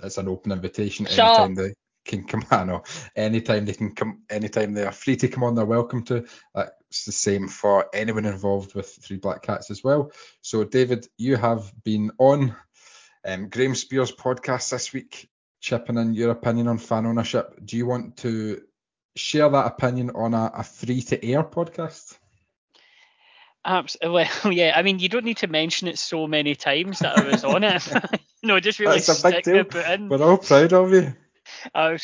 it's an open invitation. Anytime they can come on, anytime they can come, anytime they are free to come on, they're welcome to. It's the same for anyone involved with Three Black Cats as well. So David, you have been on Graeme Spears' podcast this week, chipping in your opinion on fan ownership. Do you want to share that opinion on a free-to-air podcast? Absolutely. Well, yeah, I mean, you don't need to mention it so many times that I was on it. Just really stick the boot in. We're all proud of you. I'll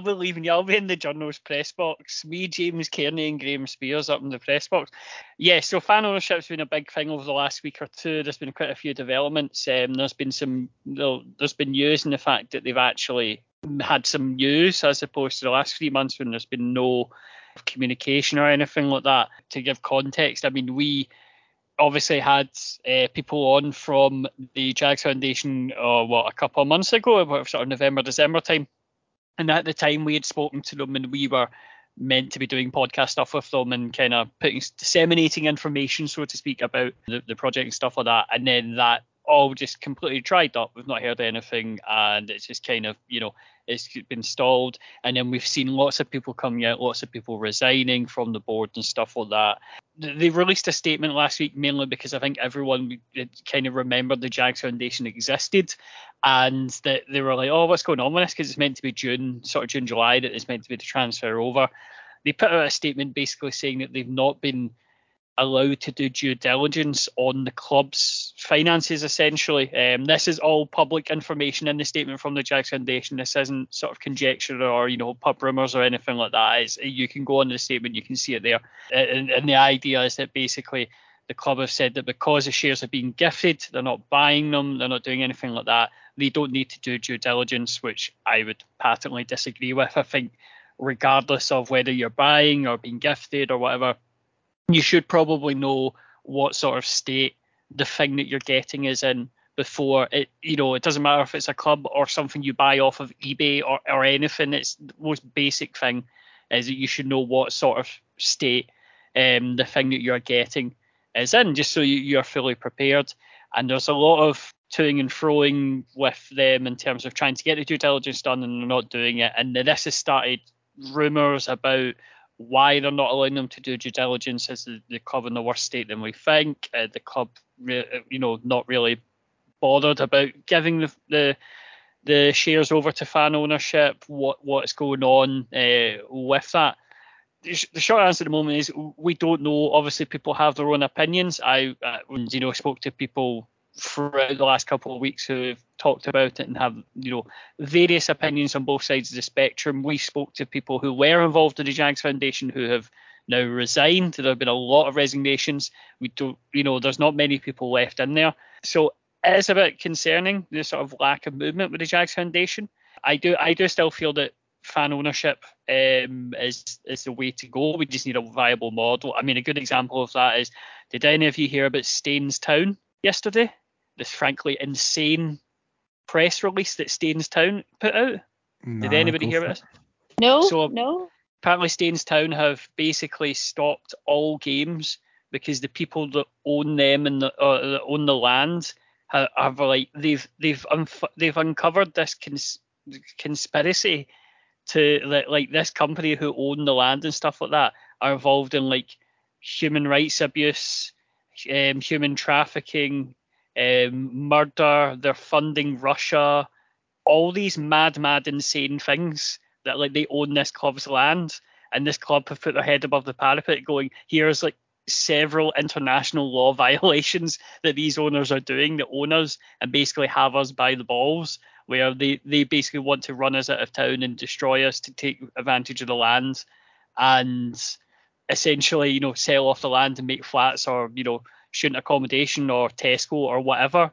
be leaving you. I'll be in the journal's press box. Me, James Kearney and Graeme Spears up in the press box. Yeah, so fan ownership's been a big thing over the last week or two. There's been quite a few developments. There's been news in the fact that they've actually had some news as opposed to the last 3 months when there's been no communication or anything like that. To give context, I mean, we obviously had people on from the Jags Foundation a couple of months ago, sort of November, December time. And at the time we had spoken to them and we were meant to be doing podcast stuff with them and kind of disseminating information, so to speak, about the project and stuff like that. And then that all just completely dried up. We've not heard anything, and it's just kind of, it's been stalled. And then we've seen lots of people coming out, lots of people resigning from the board and stuff like that. They released a statement last week mainly because I think everyone kind of remembered the Jags Foundation existed, and that they were like, what's going on with this? Because it's meant to be June, July that it's meant to be the transfer over. They put out a statement basically saying that they've not been allowed to do due diligence on the club's finances, essentially. This is all public information in the statement from the Jags Foundation. This isn't sort of conjecture or, pub rumours or anything like that. You can go on the statement, you can see it there. And the idea is that basically the club have said that because the shares are being gifted, they're not buying them, they're not doing anything like that, they don't need to do due diligence, which I would patently disagree with. I think regardless of whether you're buying or being gifted or whatever, you should probably know what sort of state the thing that you're getting is in before it. It doesn't matter if it's a club or something you buy off of eBay or anything. It's the most basic thing is that you should know what sort of state the thing that you're getting is in, just so you're fully prepared. And there's a lot of toing and froing with them in terms of trying to get the due diligence done, and they're not doing it. And this has started rumours about why they're not allowing them to do due diligence. Is the club in the worse state than we think? The club, not really bothered about giving the shares over to fan ownership. What's going on with that? The short answer at the moment is we don't know. Obviously, people have their own opinions. I spoke to people throughout the last couple of weeks who've talked about it and have various opinions on both sides of the spectrum. We spoke to people who were involved in the Jags Foundation who have now resigned. There have been a lot of resignations. We don't, there's not many people left in there, so it is a bit concerning, the sort of lack of movement with the Jags Foundation. I do still feel that fan ownership is the way to go. We just need a viable model. I mean, a good example of that is, did any of you hear about Staines Town yesterday? This frankly insane press release that Staines Town put out. Did anybody hear about this? No. Apparently Staines Town have basically stopped all games because the people that own them and that own the land have they've uncovered this conspiracy to this company who own the land and stuff like that are involved in human rights abuse, human trafficking, murder. They're funding Russia, all these mad insane things that they own this club's land, and this club have put their head above the parapet going, here's several international law violations that these owners are doing, the owners, and basically have us by the balls. where they basically want to run us out of town and destroy us to take advantage of the land and essentially, you know, sell off the land and make flats or, you know, student accommodation or Tesco or whatever.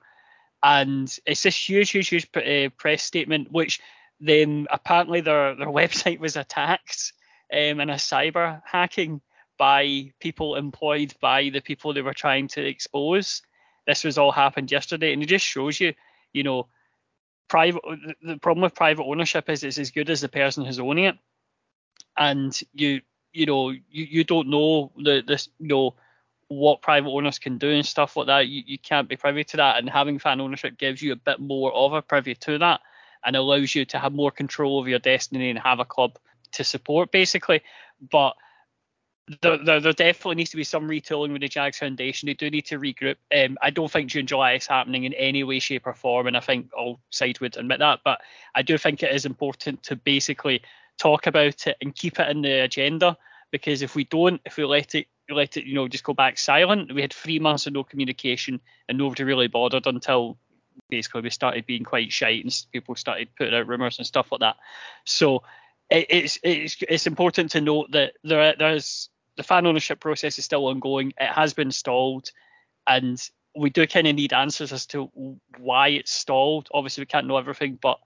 And it's this huge press statement, which then apparently their website was attacked in a cyber hacking by people employed by the people they were trying to expose. This was all happened yesterday, and it just shows you, you know, private. The problem with private ownership is it's as good as the person who's owning it, and you don't know what private owners can do and stuff like that. You can't be privy to that, and having fan ownership gives you a bit more of a privy to that and allows you to have more control over your destiny and have a club to support, basically. But there definitely needs to be some retooling with the Jags Foundation. They do need to regroup. I don't think June, July is happening in any way, shape or form, and I think all sides would admit that. But I do think it is important to basically talk about it and keep it in the agenda, because if we don't, if we let it, you know, just go back silent. We had 3 months of no communication and nobody really bothered until basically we started being quite shite and people started putting out rumours and stuff like that. So it's important to note that there's the fan ownership process is still ongoing. It has been stalled, and we do kind of need answers as to why it's stalled. Obviously, we can't know everything, but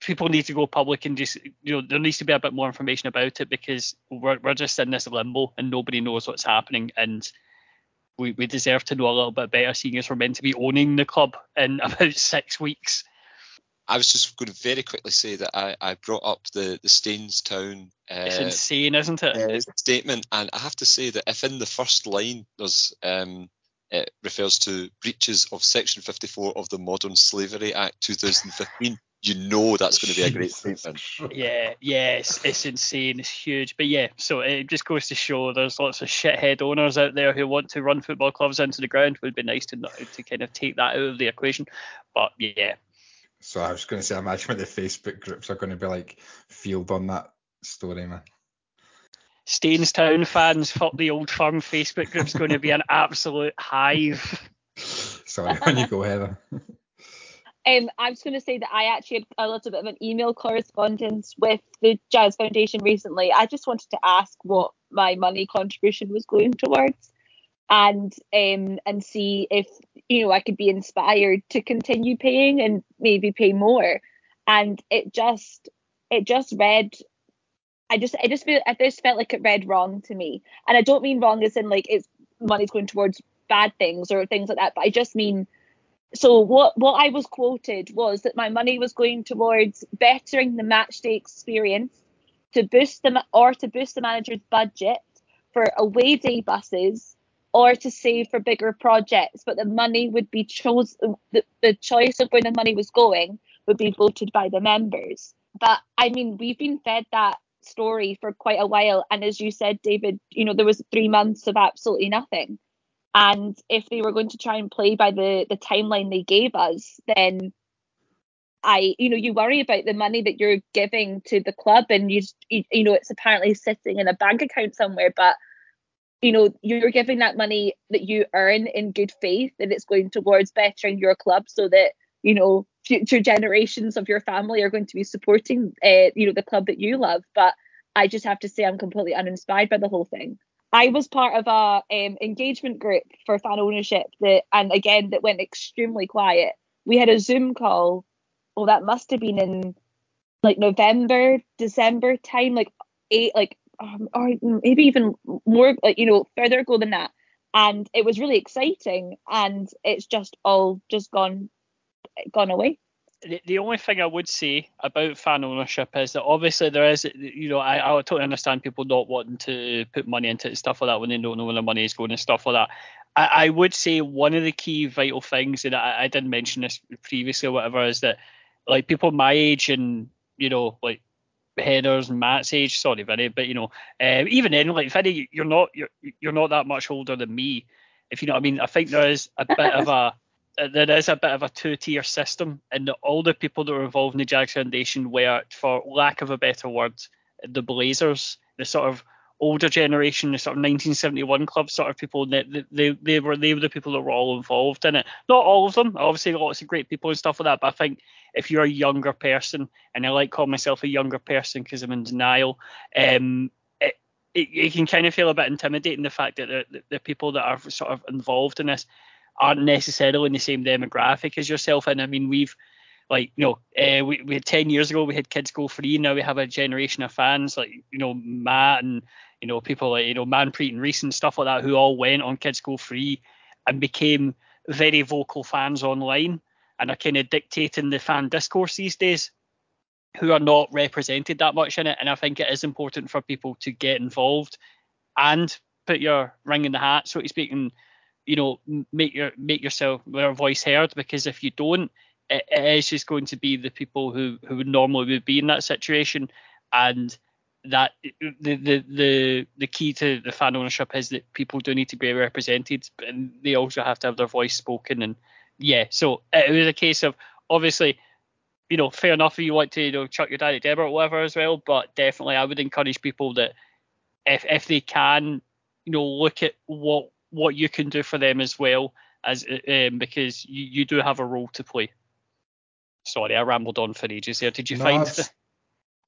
people need to go public and just, you know, there needs to be a bit more information about it, because we're just in this limbo and nobody knows what's happening, and we deserve to know a little bit better, seeing as we're meant to be owning the club in about 6 weeks. I was just going to very quickly say that I brought up the Staines Town. It's insane, isn't it? Statement, and I have to say that if in the first line there's it refers to breaches of Section 54 of the Modern Slavery Act 2015. You know that's going to be a great statement. Yeah, it's insane. It's huge. But yeah, so it just goes to show there's lots of shithead owners out there who want to run football clubs into the ground. It would be nice to kind of take that out of the equation. But yeah. So I was going to say, imagine what the Facebook groups are going to be like fueled on that story, man. Staines Town fans, fuck the Old Firm Facebook group's going to be an absolute hive. Sorry, on you go, Heather. I was going to say that I actually had a little bit of an email correspondence with the Jazz Foundation recently. I just wanted to ask what my money contribution was going towards, and see if, you know, I could be inspired to continue paying and maybe pay more. And it just felt like it read wrong to me. And I don't mean wrong as in like it's money's going towards bad things or things like that, but I just mean. So what I was quoted was that my money was going towards bettering the matchday experience, to boost the manager's budget for away day buses, or to save for bigger projects. But the money would be chosen. The choice of where the money was going would be voted by the members. But I mean, we've been fed that story for quite a while. And as you said, David, you know, there was 3 months of absolutely nothing. And if they were going to try and play by the timeline they gave us, then you worry about the money that you're giving to the club, and you know it's apparently sitting in a bank account somewhere, but you know you're giving that money that you earn in good faith, and it's going towards bettering your club so that, you know, future generations of your family are going to be supporting the club that you love. But I just have to say I'm completely uninspired by the whole thing. I was part of a engagement group for fan ownership that went extremely quiet. We had a Zoom call. Oh, that must have been in like November, December time, or maybe even more, like, you know, further ago than that. And it was really exciting, and it's just all just gone away. The only thing I would say about fan ownership is that obviously there is, you know, I totally understand people not wanting to put money into it and stuff like that when they don't know where the money is going and stuff like that. I would say one of the key vital things, and I didn't mention this previously or whatever, is that like people my age and, you know, like Heather's and Matt's age, sorry Vinny, but you know, even then, like Vinny, you're not that much older than me, if you know what I mean. I think there is a bit of a two-tier system, and all the people that were involved in the Jags Foundation were, for lack of a better word, the Blazers, the sort of older generation, the sort of 1971 club sort of people, they were the people that were all involved in it. Not all of them, obviously lots of great people and stuff like that, but I think if you're a younger person, and I like calling myself a younger person because I'm in denial, it can kind of feel a bit intimidating, the fact that the people that are sort of involved in this aren't necessarily in the same demographic as yourself. And I mean, we've, like, you know, we had 10 years ago, we had kids go free. Now we have a generation of fans like, you know, Matt and, you know, people like, you know, Manpreet and Reese and stuff like that, who all went on Kids Go Free and became very vocal fans online and are kind of dictating the fan discourse these days, who are not represented that much in it. And I think it is important for people to get involved and put your ring in the hat, so to speak, and, you know, make your voice heard, because if you don't, it is just going to be the people who would normally would be in that situation. And that the key to the fan ownership is that people do need to be represented, and they also have to have their voice spoken. And yeah, so it was a case of, obviously, you know, fair enough if you want to, you know, chuck your daddy Deborah or whatever as well, but definitely I would encourage people that if they can, you know, look at what you can do for them as well, as because you do have a role to play. Sorry, I rambled on for ages there. Did you find?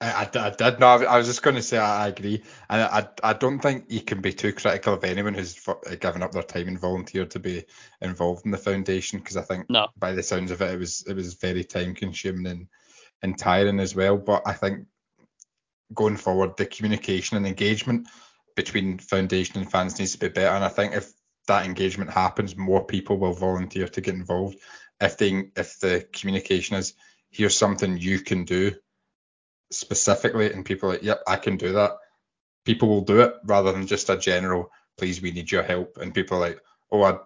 I did. No, I was just going to say I agree, and I don't think you can be too critical of anyone who's given up their time and volunteered to be involved in the foundation, because I think by the sounds of it, it was very time consuming and tiring as well. But I think going forward, the communication and engagement between foundation and fans needs to be better, and I think if that engagement happens, more people will volunteer to get involved. If the communication is, here's something you can do specifically, and people are like, yep, I can do that, people will do it, rather than just a general, please, we need your help, and people are like, oh, I have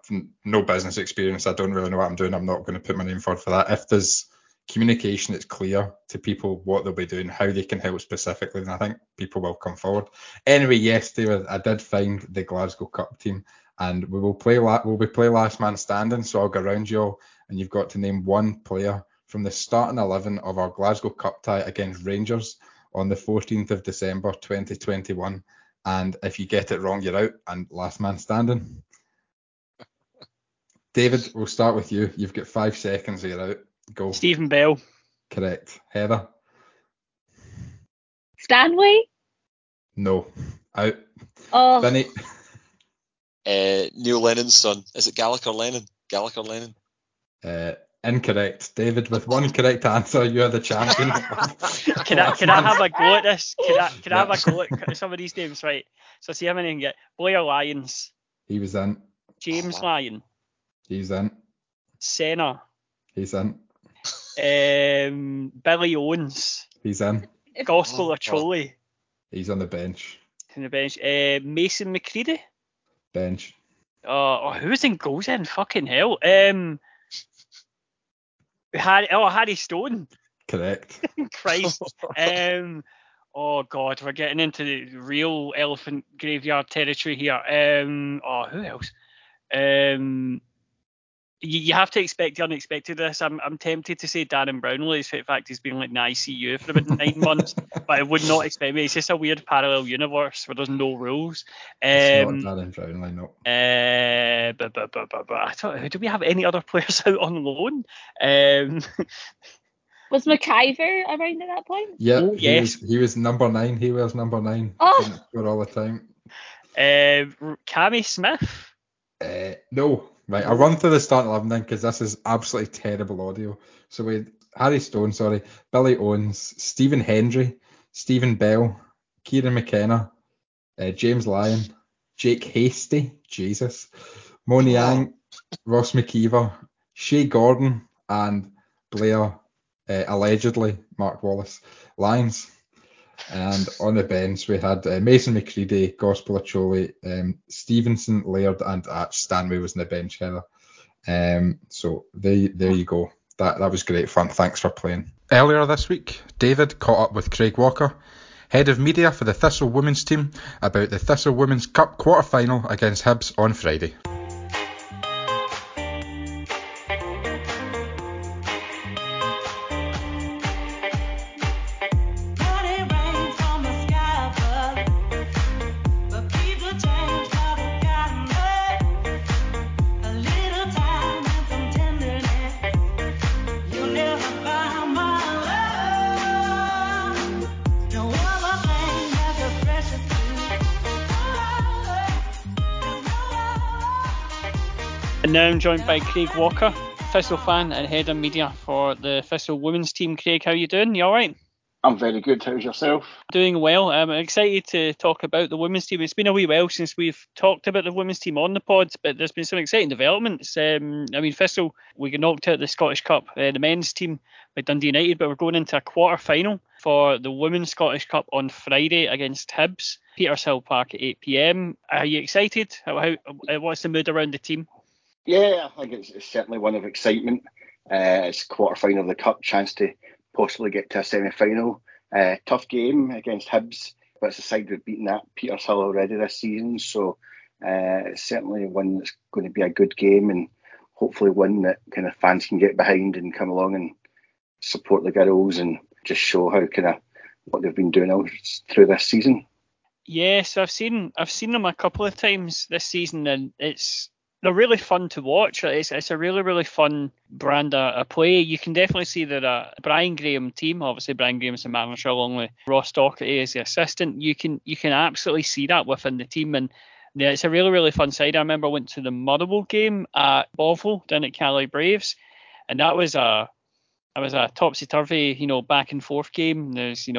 no business experience, I don't really know what I'm doing, I'm not going to put my name forward for that. If there's communication that's clear to people what they'll be doing, how they can help specifically, then I think people will come forward. Anyway, yes, David, I did find the Glasgow Cup team, and we'll play last man standing, so I'll go around you all, and you've got to name one player from the starting 11 of our Glasgow Cup tie against Rangers on the 14th of December 2021. And if you get it wrong, you're out, and last man standing. David, we'll start with you. You've got 5 seconds, you're out. Go. Stephen Bell. Correct. Heather. Stanley? No. Out. Oh. Vinny. Neil Lennon's son. Is it Gallagher Lennon? Gallagher Lennon. Incorrect. David, with one correct answer, you're the champion. Can I have a go at this? Can I have a go at some of these names, right? So see how many I can get. Blair Lyons. He was in. James Lyon. He's in. Senna. He's in. Billy Owens. He's in. Gospel Acholi. He's on the bench. On the bench. Mason McCready. Bench. Who's in goals then? Fucking hell. Harry Stone. Correct. Christ. God, we're getting into the real elephant graveyard territory here. Who else? You have to expect the unexpected. This, I'm tempted to say Darren Brownlee. In fact, he's been like in ICU for about 9 months, but I would not expect it. It's just a weird parallel universe where there's no rules. It's not Darren Brownlee, no. But I thought, do we have any other players out on loan? Was McIver around at that point? Yeah, yes. He was number 9. He wears number 9 for all the time. Cammy Smith. No. Right, I'll run through the starting 11 then, because this is absolutely terrible audio. So we had Harry Stone, Billy Owens, Stephen Hendry, Stephen Bell, Kieran McKenna, James Lyon, Jake Hasty, Jesus, Mo Niang, Ross McKeever, Shea Gordon, and Blair, allegedly, Mark Wallace, Lyons. And on the bench, we had Mason McCready, Gospel Acholi, Stevenson, Laird, and Stanway was on the bench, Heather. So there you go. That was great fun. Thanks for playing. Earlier this week, David caught up with Craig Walker, head of media for the Thistle women's team, about the Thistle Women's Cup quarter-final against Hibs on Friday. And now I'm joined by Craig Walker, Thistle fan and head of media for the Thistle women's team. Craig, how you doing? You all right? I'm very good. How's yourself? Doing well. I'm excited to talk about the women's team. It's been a wee while since we've talked about the women's team on the pods, but there's been some exciting developments. Thistle, we got knocked out of the Scottish Cup, the men's team, by Dundee United, but we're going into a quarter-final for the women's Scottish Cup on Friday against Hibs, Peterhill Park at 8 p.m. Are you excited? What's the mood around the team? Yeah, I think it's certainly one of excitement. It's quarter-final of the Cup, chance to possibly get to a semi-final. Tough game against Hibs, but it's a side we've beaten at Peterhill already this season, so it's certainly one that's going to be a good game and hopefully one that kind of fans can get behind and come along and support the girls and just show how kind of what they've been doing all through this season. Yes, I've seen them a couple of times this season, and they're really fun to watch. It's a really, really fun brand of play. You can definitely see they're a Brian Graham team. Obviously, Brian Graham's the manager, along with Ross Docherty as the assistant. You can absolutely see that within the team. And yeah, it's a really, really fun side. I remember I went to the Motherwell game at Bovill down at Cali Braves, and that was a topsy-turvy, back and forth game. There's, a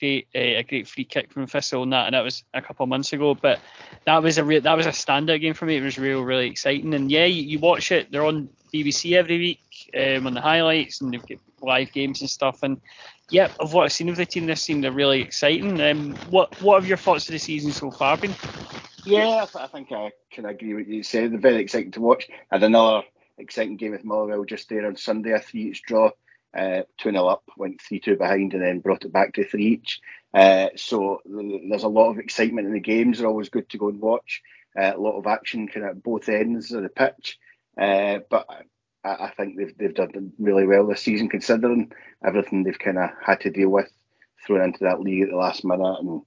great free kick from Thistle and that, was a couple of months ago. But that was a standout game for me. It was really, really exciting. And yeah, you watch it. They're on BBC every week on the highlights, and they've got live games and stuff. And yeah, of what I've seen of the team, this seemed really exciting. What have your thoughts of the season so far been? Yeah, I think I can agree with what you said. They're very exciting to watch. And another exciting game with Motherwell just there on Sunday, a 3-each draw. 2-0 up, went 3-2 behind and then brought it back to 3-each. So there's a lot of excitement in the games. They're always good to go and watch. A lot of action kind of at both ends of the pitch. But I think they've done really well this season, considering everything they've kind of had to deal with, thrown into that league at the last minute, and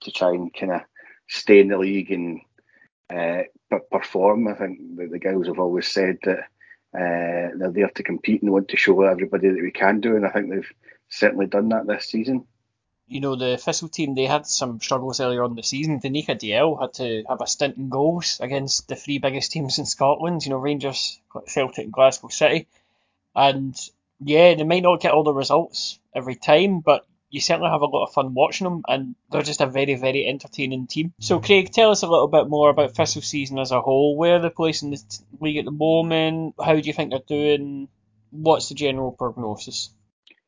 to try and kind of stay in the league and perform. I think the girls have always said that they're there to compete and want to show everybody that we can do, and I think they've certainly done that this season. The Thistle team, they had some struggles earlier on the season. Danica Diel had to have a stint in goals against the three biggest teams in Scotland, Rangers, Celtic and Glasgow City, and yeah, they might not get all the results every time, but you certainly have a lot of fun watching them, and they're just a very, very entertaining team. So, Craig, tell us a little bit more about Thistle season as a whole. Where are they placed in the league at the moment? How do you think they're doing? What's the general prognosis?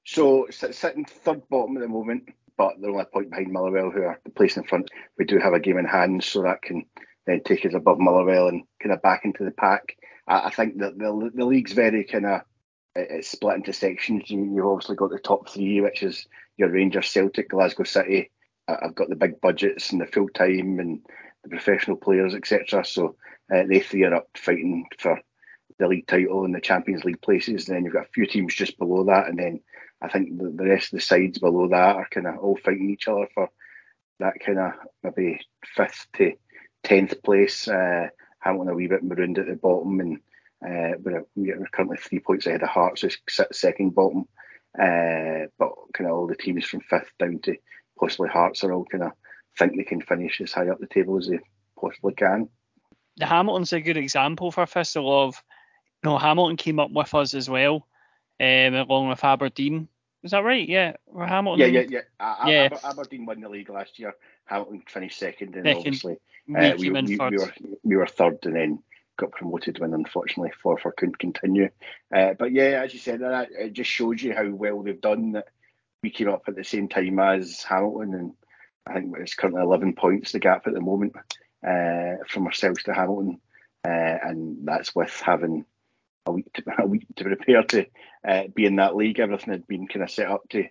So, sitting third bottom at the moment, but they're only a point behind Motherwell, who are the place in front. We do have a game in hand, so that can then take us above Motherwell and kind of back into the pack. I think that the league's very kind of, it's split into sections. You've obviously got the top three, which is your Rangers, Celtic, Glasgow City. I've got the big budgets and the full time and the professional players, etc. So they three are up fighting for the league title and the Champions League places. And then you've got a few teams just below that, and then I think the rest of the sides below that are kind of all fighting each other for that kind of maybe 5th to 10th place. Hamilton a wee bit marooned at the bottom, and we're currently 3 points ahead of Hearts, so it's second bottom. But kind of all the teams from 5th down to possibly Hearts are all kind of think they can finish as high up the table as they possibly can. The Hamilton's a good example for Thistle of, Hamilton came up with us as well, along with Aberdeen. Is that right? Yeah, or Hamilton. Yeah. Aberdeen won the league last year. Hamilton finished second, and obviously we were third, and then got promoted when unfortunately Forfar couldn't continue, but yeah, as you said, that it just shows you how well they've done, that we came up at the same time as Hamilton, and I think it's currently 11 points the gap at the moment from ourselves to Hamilton, and that's with having a week to prepare to be in that league. Everything had been kind of set up to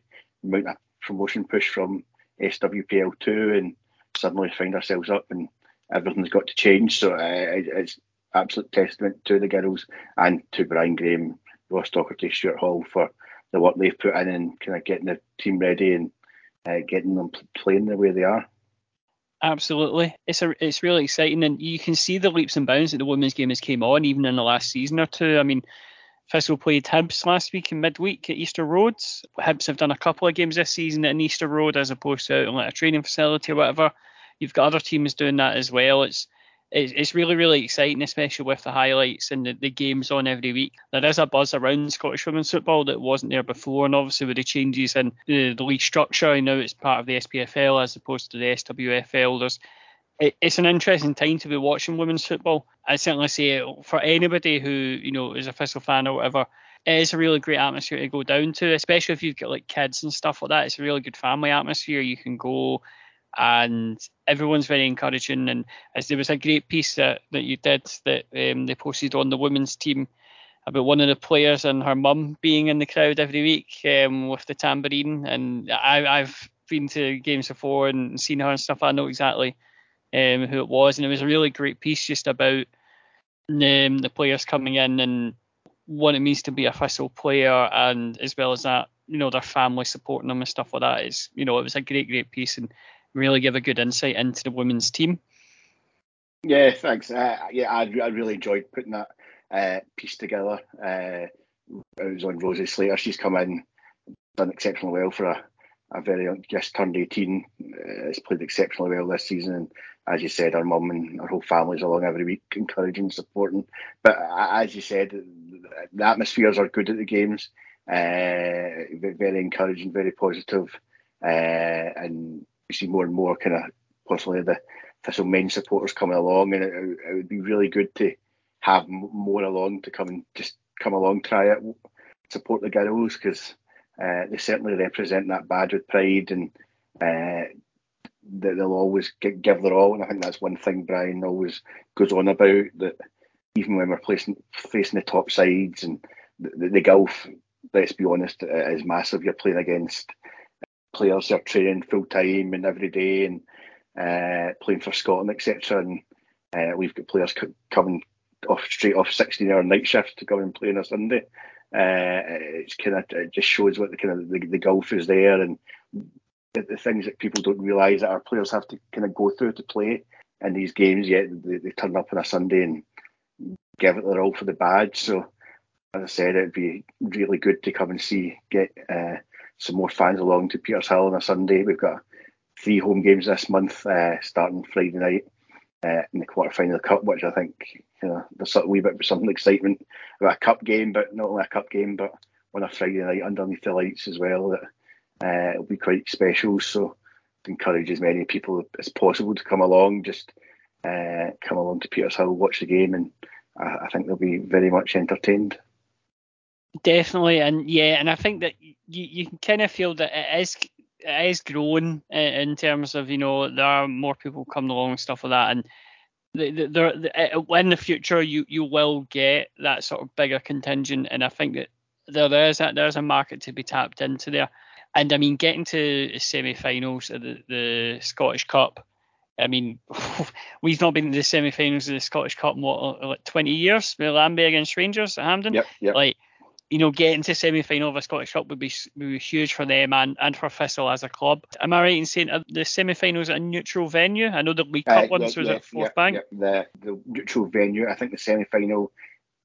mount a promotion push from SWPL2, and suddenly find ourselves up and everything's got to change. So it's absolute testament to the girls and to Brian Graham, Ross Docherty, Stuart Hall for the work they've put in and kind of getting the team ready and getting them playing the way they are. Absolutely. It's really exciting, and you can see the leaps and bounds that the women's game has came on even in the last season or two. I mean, Thistle played Hibs last week in midweek at Easter Road. Hibs have done a couple of games this season at an Easter Road as opposed to out on like a training facility or whatever. You've got other teams doing that as well. It's it's really, really exciting, especially with the highlights and the games on every week. There is a buzz around Scottish women's football that wasn't there before, and obviously with the changes in the league structure, and now it's part of the SPFL as opposed to the SWFL, it's an interesting time to be watching women's football. I certainly say, for anybody who, you know, is a Thistle fan or whatever, it is a really great atmosphere to go down to, especially if you've got like kids and stuff like that. It's a really good family atmosphere. You can go, and everyone's very encouraging. And as there was a great piece that you did that they posted on the women's team about one of the players and her mum being in the crowd every week with the tambourine. And I've been to games before and seen her and stuff. I know exactly who it was, and it was a really great piece just about the players coming in and what it means to be a Thistle player, and as well as that, you know, their family supporting them and stuff like that. It's, you know, it was a great piece and really give a good insight into the women's team. Yeah, thanks. I really enjoyed putting that piece together. It was on Rosie Slater. She's come in, done exceptionally well for a very young, just turned 18. Has played exceptionally well this season, and as you said, her mum and her whole family's along every week, encouraging, supporting. But as you said, the atmospheres are good at the games. Very encouraging, very positive, and we see more and more kind of possibly the Thistle men supporters coming along, and it would be really good to have more along to come along, try it, support the girls, because they certainly represent that badge with pride, and they'll always give their all. And I think that's one thing Brian always goes on about, that even when we're facing the top sides, and the gulf, let's be honest, is massive. You're playing against players who are training full time and every day, and playing for Scotland, etc. And we've got players coming off straight off 16-hour night shifts to come and play on a Sunday. It's kind of, it just shows what the kind of the gulf is there, and the things that people don't realise that our players have to kind of go through to play in these games. Yet they turn up on a Sunday and give it their all for the badge. So, as I said, it'd be really good to come and get some more fans along to Peters Hill on a Sunday. We've got 3 home games this month, starting Friday night in the quarterfinal of the Cup, which I think, you know, there's a wee bit of something excitement about a cup game, but not only a cup game, but on a Friday night underneath the lights as well. That it'll be quite special. So I'd encourage as many people as possible to come along. Just come along to Peters Hill, watch the game, and I think they'll be very much entertained. Definitely, and yeah, and I think that you can kind of feel that it is growing in terms of, you know, there are more people coming along and stuff like that, and in the future you will get that sort of bigger contingent, and I think that there is a market to be tapped into there. And I mean, getting to semi-finals of the Scottish Cup, I mean, we've not been to the semi-finals of the Scottish Cup in what, like 20 years? With Lambie against Rangers at Hampden. Yep. Like, you know, getting to semi-final of a Scottish Cup would be huge for them and for Thistle as a club. Am I right in saying the semi-finals at a neutral venue? I know the League Cup once was at Forth Bank. Yeah, the neutral venue. I think the semi-final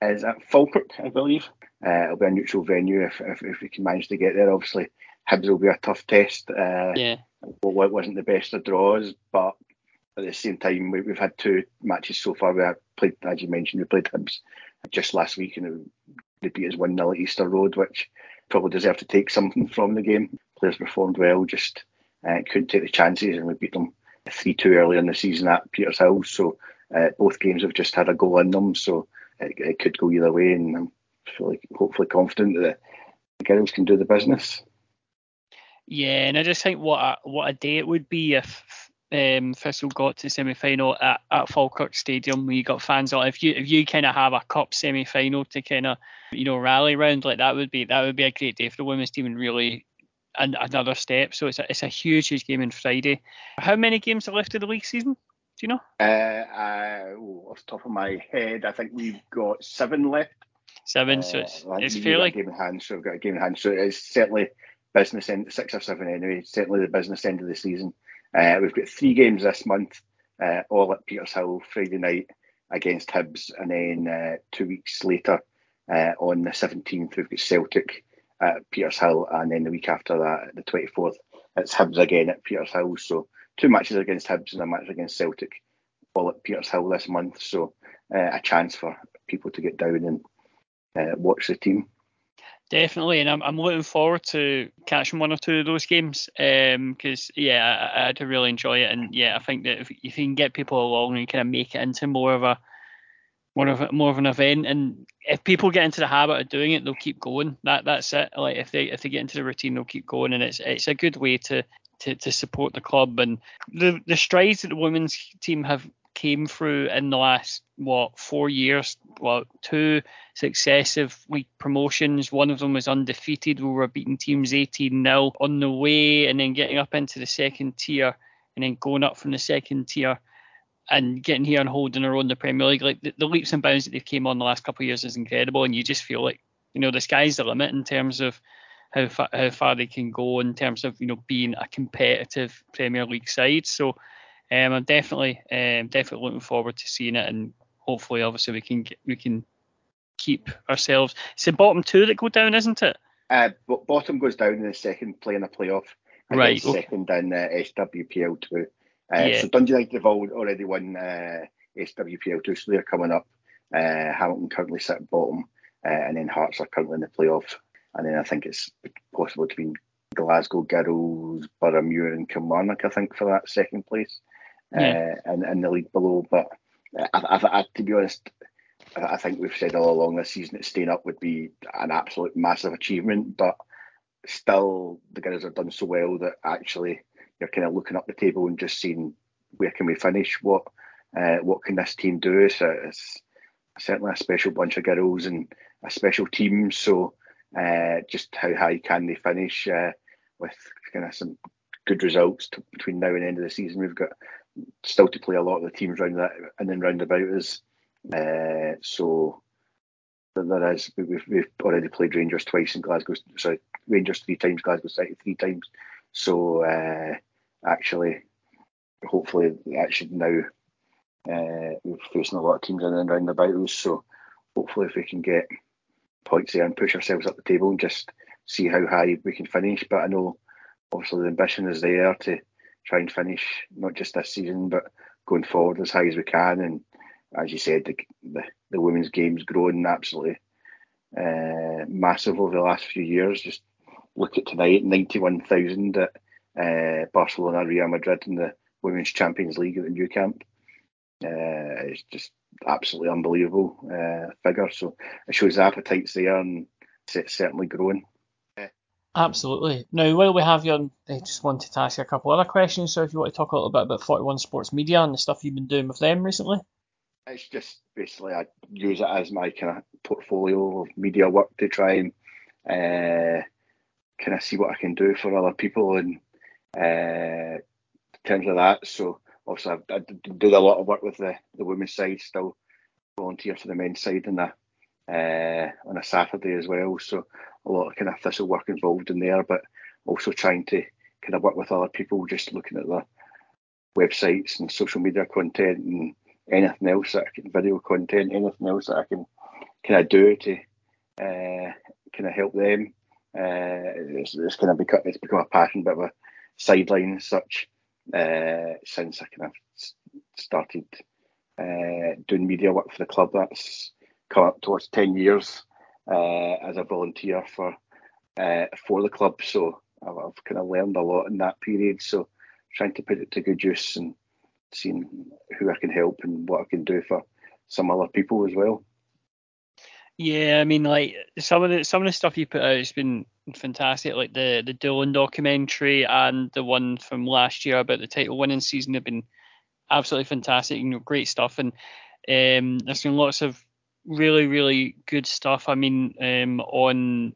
is at Falkirk, I believe. It'll be a neutral venue if we can manage to get there. Obviously, Hibs will be a tough test. Well, it wasn't the best of draws, but at the same time, we've had 2 matches so far. As you mentioned, we played Hibs just last week, and they beat us 1-0 at Easter Road, which probably deserved to take something from the game. Players performed well, just couldn't take the chances, and we beat them 3-2 earlier in the season at Peters Hill. So both games have just had a goal in them, so it could go either way, and I'm hopefully confident that the girls can do the business. Yeah, and I just think what a day it would be if Thistle got to semi-final at Falkirk Stadium, where you got fans on. If you kind of have a cup semi-final to kind of, you know, rally round, like that would be a great day for the women's team, and really another step. So it's a huge game on Friday. How many games are left of the league season? Do you know? Off the top of my head, I think we've got 7 left. 7, so it's fairly. We've got a game in hand, so it's certainly business end, 6 or 7 anyway. It's certainly the business end of the season. We've got 3 games this month, all at Peters Hill, Friday night against Hibs, and then 2 weeks later on the 17th we've got Celtic at Peters Hill, and then the week after that, the 24th, it's Hibs again at Peters Hill. So 2 matches against Hibs and a match against Celtic all at Peters Hill this month, so a chance for people to get down and watch the team. Definitely, and I'm looking forward to catching one or two of those games because, I do really enjoy it, and I think that if you can get people along and kind of make it into more of an event, and if people get into the habit of doing it, they'll keep going. That's it. Like if they get into the routine, they'll keep going, and it's a good way to support the club, and the strides that the women's team have came through in the last 4 years, two successive league promotions. One of them was undefeated. We were beating teams 18-0 on the way, and then getting up into the second tier, and then going up from the second tier and getting here and holding our own in the Premier League. Like the leaps and bounds that they've came on the last couple of years is incredible, and you just feel like, the sky's the limit in terms of how far they can go in terms of, being a competitive Premier League side. So I'm definitely looking forward to seeing it, and hopefully, obviously, we can keep ourselves. It's the bottom two that go down, isn't it? Bottom goes down in the second play in a playoff, and right? Then second in SWPL 2. So Dundee United have already won SWPL 2, so they're coming up. Hamilton currently sit at bottom, and then Hearts are currently in the playoff, and then I think it's possible to be Glasgow Girls, Burramuir and Kilmarnock, I think, for that second place. And the league below, but to be honest, I think we've said all along this season that staying up would be an absolute massive achievement, but still the girls have done so well that actually you're kind of looking up the table and just seeing where can we finish, what can this team do. So it's certainly a special bunch of girls and a special team, so just how high can they finish with kind of some good results between now and the end of the season. We've got still to play a lot of the teams round that and then round about us. So there is, we've already played Rangers twice and Glasgow, sorry, Rangers three times, Glasgow City three times. So actually, hopefully, that should now we're facing a lot of teams in and round about us. So hopefully, if we can get points there and push ourselves up the table and just see how high we can finish. But I know obviously the ambition is there to try and finish not just this season but going forward as high as we can, and as you said, the women's game's grown absolutely massive over the last few years. Just look at tonight, 91,000 at Barcelona, Real Madrid in the Women's Champions League at the new camp. It's just absolutely unbelievable figure, so it shows the appetite's there and it's certainly growing. Absolutely. Now, while we have you on, I just wanted to ask you a couple other questions. So if you want to talk a little bit about 41 Sports Media and the stuff you've been doing with them recently. It's just basically I use it as my kind of portfolio of media work to try and kind of see what I can do for other people and in terms of that. So obviously, I do a lot of work with the women's side, still volunteer for the men's side on a Saturday as well. So a lot of kind of Thistle work involved in there, but also trying to kind of work with other people, just looking at their websites and social media content and anything else that I can, video content, anything else that I can kind of do to kind of help them. It's kind of become a passion, bit of a sideline as such. Since I kind of started doing media work for the club, that's come up towards 10 years as a volunteer for the club. So I've kind of learned a lot in that period. So trying to put it to good use and seeing who I can help and what I can do for some other people as well. Yeah, I mean, like some of the stuff you put out has been fantastic. Like the Dolan documentary and the one from last year about the title winning season have been absolutely fantastic. Great stuff, and there's been lots of really, really good stuff. I mean, on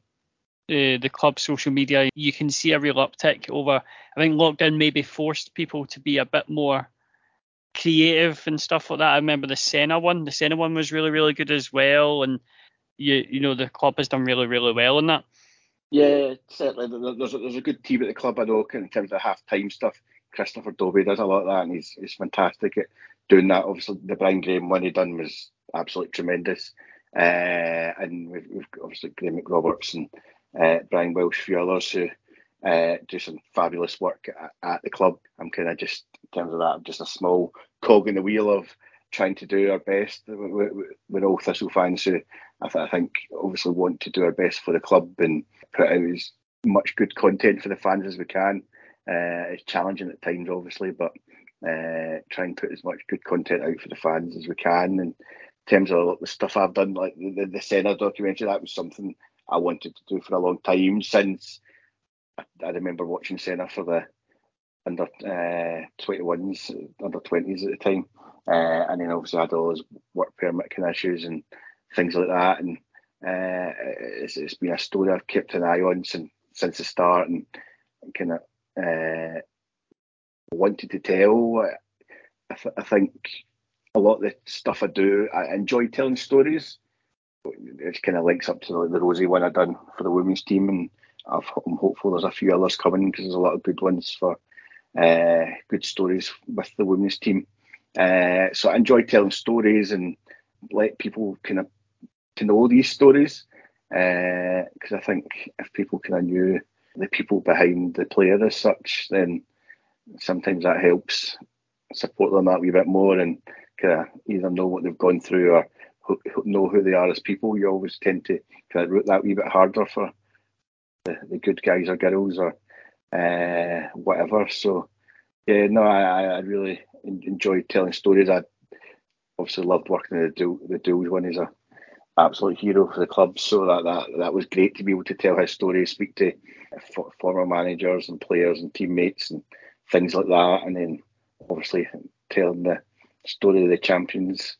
the club's social media, you can see a real uptick over. I think lockdown maybe forced people to be a bit more creative and stuff like that. I remember the Senna one. The Senna one was really, really good as well, and the club has done really, really well in that. Yeah, certainly. There's a good team at the club, I know, in terms of half-time stuff. Christopher Dobie does a lot of that, and he's fantastic at doing that. Obviously, the Brian Graham one he done was absolutely tremendous. And we've obviously Graeme McRoberts and Brian Welsh, a few others who do some fabulous work at the club. I'm kind of just in terms of that. I'm just a small cog in the wheel of trying to do our best. We're all Thistle fans who I think obviously want to do our best for the club and put out as much good content for the fans as we can. It's challenging at times, obviously, but try and put as much good content out for the fans as we can. And in terms of the stuff I've done, like the Senna documentary, that was something I wanted to do for a long time. Since I remember watching Senna for the under 21s, under 20s at the time, and then obviously I had all his work permit kind of issues and things like that, and it's been a story I've kept an eye on since the start, and kind of wanted to tell. I think a lot of the stuff I do, I enjoy telling stories, which kind of links up to the Rosie one I've done for the women's team, and I'm hopeful there's a few others coming because there's a lot of good ones for good stories with the women's team. So I enjoy telling stories and let people kind of to know these stories, because I think if people kind of knew the people behind the player as such, then sometimes that helps support them that wee bit more and kind of either know what they've gone through or know who they are as people. You always tend to kind of root that wee bit harder for the good guys or girls or whatever. So yeah, no, I really enjoyed telling stories. I obviously loved working in the Duels one. He's an absolute hero for the club, so that was great to be able to tell his story, speak to former managers and players and teammates and things like that, and then obviously telling the story of the Champions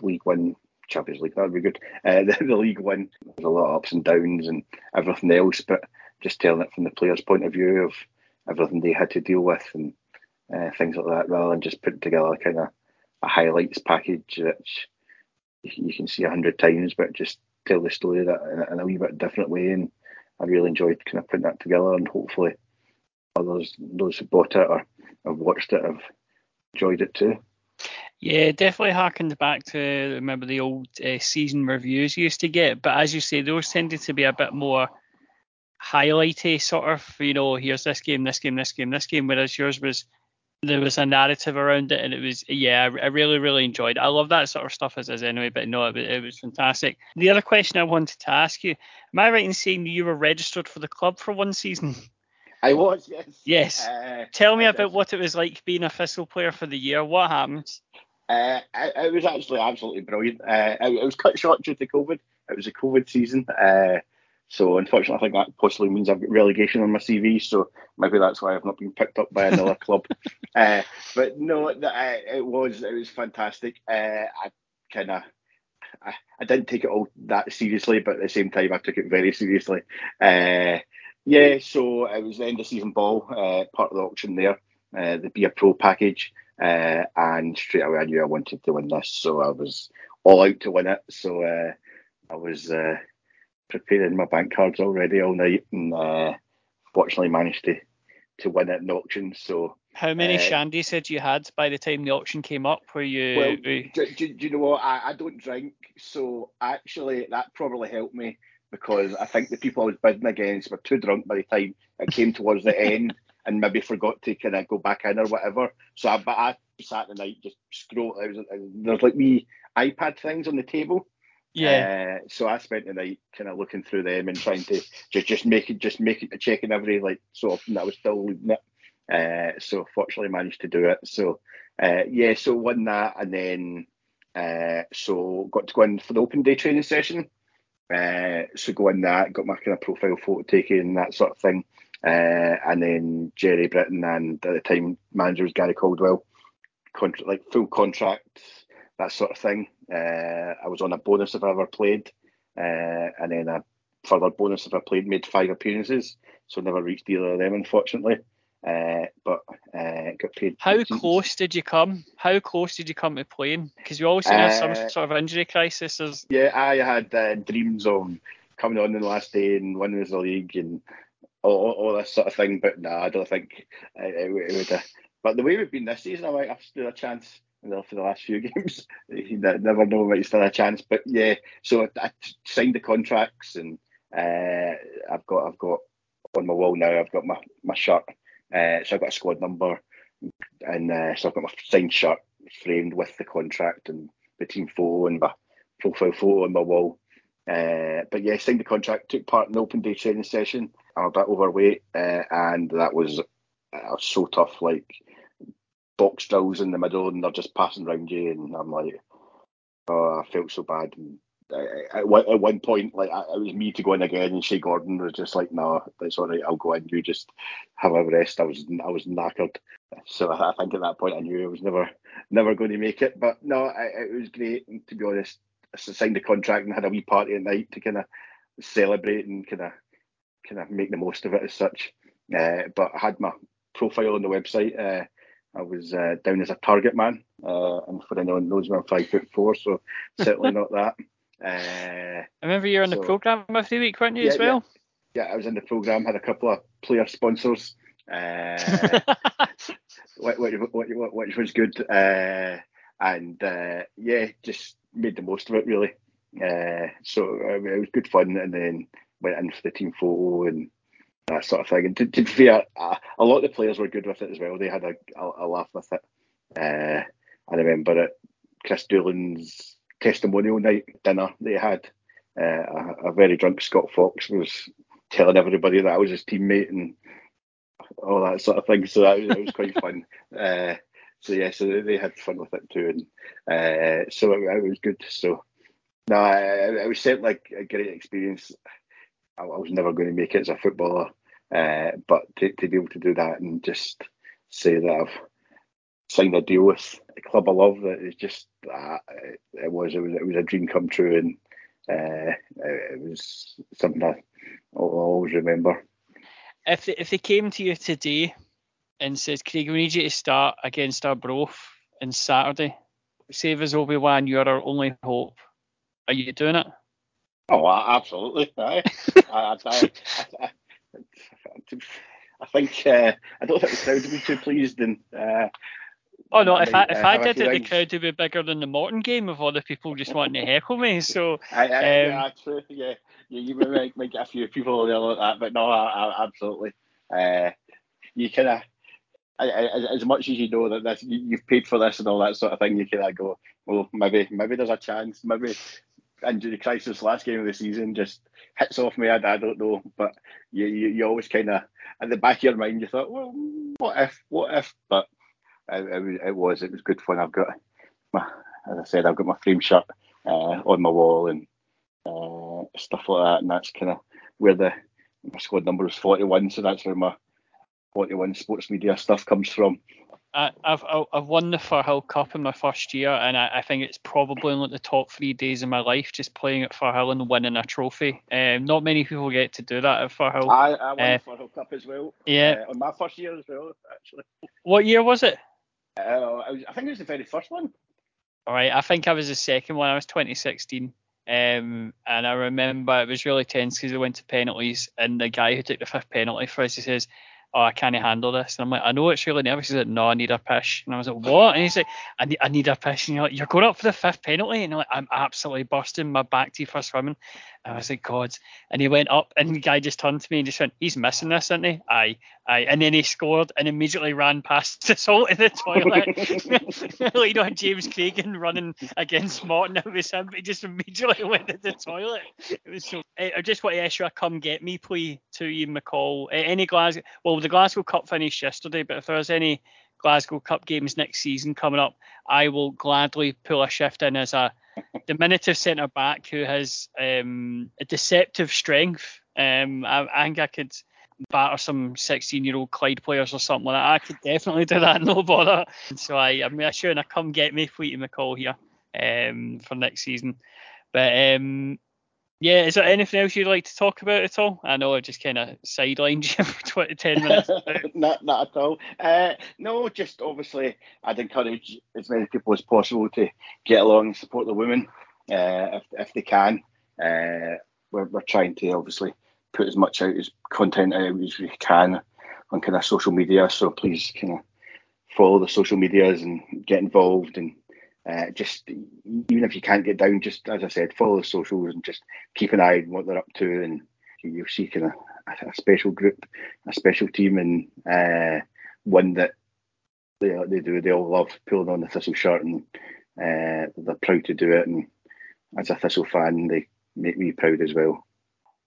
League one. Champions League, that would be good. The League One, there's a lot of ups and downs and everything else, but just telling it from the players' point of view of everything they had to deal with and things like that, rather than just putting together kind of a highlights package that you can see 100 times, but just tell the story that in a wee bit different way. And I really enjoyed kind of putting that together, and hopefully others, those who bought it or have watched it, have enjoyed it too. Yeah, definitely harkened back to, remember, the old season reviews you used to get. But as you say, those tended to be a bit more highlighty, sort of, you know, here's this game, this game, this game, this game, whereas yours was, there was a narrative around it, and it was, yeah, I really, really enjoyed it. I love that sort of stuff as is anyway, but no, it was fantastic. The other question I wanted to ask you, am I right in saying you were registered for the club for one season? I was, yes. Yes. Tell me about what it was like being a Thistle player for the year. What happened? It was actually absolutely brilliant. It was cut short due to COVID. It was a COVID season. So unfortunately, I think that possibly means I've got relegation on my CV. So maybe that's why I've not been picked up by another club. But no, it was fantastic. I didn't take it all that seriously, but at the same time, I took it very seriously. Yeah, so it was the end of season ball, part of the auction there, the Be a Pro package, and straight away I knew I wanted to win this, so I was all out to win it. So I was preparing my bank cards already all night, and fortunately managed to win it in auction. So how many shandies had you had by the time the auction came up? Were you? Well, do you know what? I don't drink, so actually that probably helped me, because I think the people I was bidding against were too drunk by the time it came towards the end and maybe forgot to kind of go back in or whatever. So I sat the night just scrolling. There's like wee iPad things on the table. Yeah. So I spent the night kind of looking through them and trying to just make it to check and everything, like, so often that I was still leaving it. So fortunately managed to do it. So yeah, so won that, and then so got to go in for the open day training session. So go in that, got my kind of profile photo taken and that sort of thing, and then Jerry Britton and at the time manager was Gary Caldwell, full contract, that sort of thing. I was on a bonus if I ever played, and then a further bonus if I played, made 5 appearances, so never reached either of them, unfortunately. But got paid. How close did you come to playing? Because you always had some sort of injury crisis. Yeah, I had dreams of coming on the last day and winning the league and all that sort of thing. But no, I don't think it would. But the way we've been this season, I might have stood a chance for the last few games. You never know, might still have a chance. But yeah, so I signed the contracts, and I've got on my wall now. I've got my shirt. So I've got a squad number, and so I've got my signed shirt framed with the contract and the team photo and my profile photo on my wall. But yeah, signed the contract, took part in the open day training session. I'm a bit overweight, and that was so tough, like box drills in the middle and they're just passing round you, and I'm like, oh, I felt so bad. And at one point, like, it was me to go in again, and Shea Gordon was just like, no, that's all right, I'll go in, you just have a rest. I was knackered, so I think at that point I knew I was never going to make it. But no, it was great, and to be honest, I signed the contract and had a wee party at night to kind of celebrate and kind of make the most of it as such. But I had my profile on the website. I was down as a target man, and for anyone who knows me, I'm 5'4", so certainly not that. I remember you were in the programme every week, weren't you, as well? Yeah, I was in the programme, had a couple of player sponsors, which was good, and yeah, just made the most of it, really. So it was good fun, and then went in for the team photo and that sort of thing. And to be fair, a lot of the players were good with it as well. They had a laugh with it. I remember it, Chris Doolan's testimonial night dinner they had. A very drunk Scott Fox was telling everybody that I was his teammate and all that sort of thing. So that was quite fun. So they had fun with it too. And so it was good. So no, it was certainly like a great experience. I was never going to make it as a footballer, but to be able to do that and just say that I've signed a deal with a club I love, that is just it was a dream come true, and it was something I'll always remember. If they came to you today and said, Craig, we need you to start against Arbroath on Saturday, save us Obi-Wan, you're our only hope, are you doing it? Oh, absolutely! I think I don't think the crowd would be too pleased. And oh no, if I did it, the crowd would be bigger than the Morton game of all the people just wanting to heckle me. So true. Yeah, you might get a few people like that, but no, absolutely. You kind of, as much as you know that this, you've paid for this and all that sort of thing, you kind of go, well, maybe there's a chance, maybe. Injury crisis last game of the season just hits off me. I don't know, but you always kind of at the back of your mind you thought, well, what if? But it was good fun. I've got as I said, I've got my frame shirt on my wall and stuff like that, and that's kind of where my squad number is 41, so that's where my 41 sports media stuff comes from. I've won the Firhill Cup in my first year, and I think it's probably one of the top 3 days of my life, just playing at Firhill and winning a trophy. Not many people get to do that at Firhill. I won the Firhill Cup as well. Yeah, on my first year as well, actually. What year was it? I think it was the very first one. All right, I think I was the second one. I was 2016. And I remember it was really tense because we went to penalties, and the guy who took the fifth penalty for us, he says, oh, I can't handle this. And I'm like, I know it's really nervous. He's like, no, I need a pish. And I was like, what? And he's like, I need a pish. And you're like, you're going up for the fifth penalty? And I'm like, I'm absolutely bursting, my back teeth are swimming. And I was like, God. And he went up, and the guy just turned to me and just went, he's missing this, isn't he? Aye. And then he scored and immediately ran past us all to the toilet. Like, you know, James Cragen running against Morton, it was him, but he just immediately went to the toilet. It was so. I just want to issue a come get me plea to you, McCall. Any Glasgow, well, the Glasgow Cup finished yesterday, but if there's any Glasgow Cup games next season coming up, I will gladly pull a shift in as a diminutive centre back who has a deceptive strength. I think I could batter some 16-year-old Clyde players or something like that. I could definitely do that, no bother. So I'm assuring a come get me plea to McCall here for next season. But yeah, is there anything else you'd like to talk about at all? I know I just kind of sidelined you for 10 minutes. Not at all. No, just obviously I'd encourage as many people as possible to get along and support the women if they can. We're trying to obviously put as much out as content out as we can on kind of social media, so please kind of follow the social medias and get involved, and just even if you can't get down, just as I said, follow the socials and just keep an eye on what they're up to, and you'll see kind of a special group, a special team, and one that they all love pulling on the Thistle shirt, and they're proud to do it. And as a Thistle fan, they make me proud as well.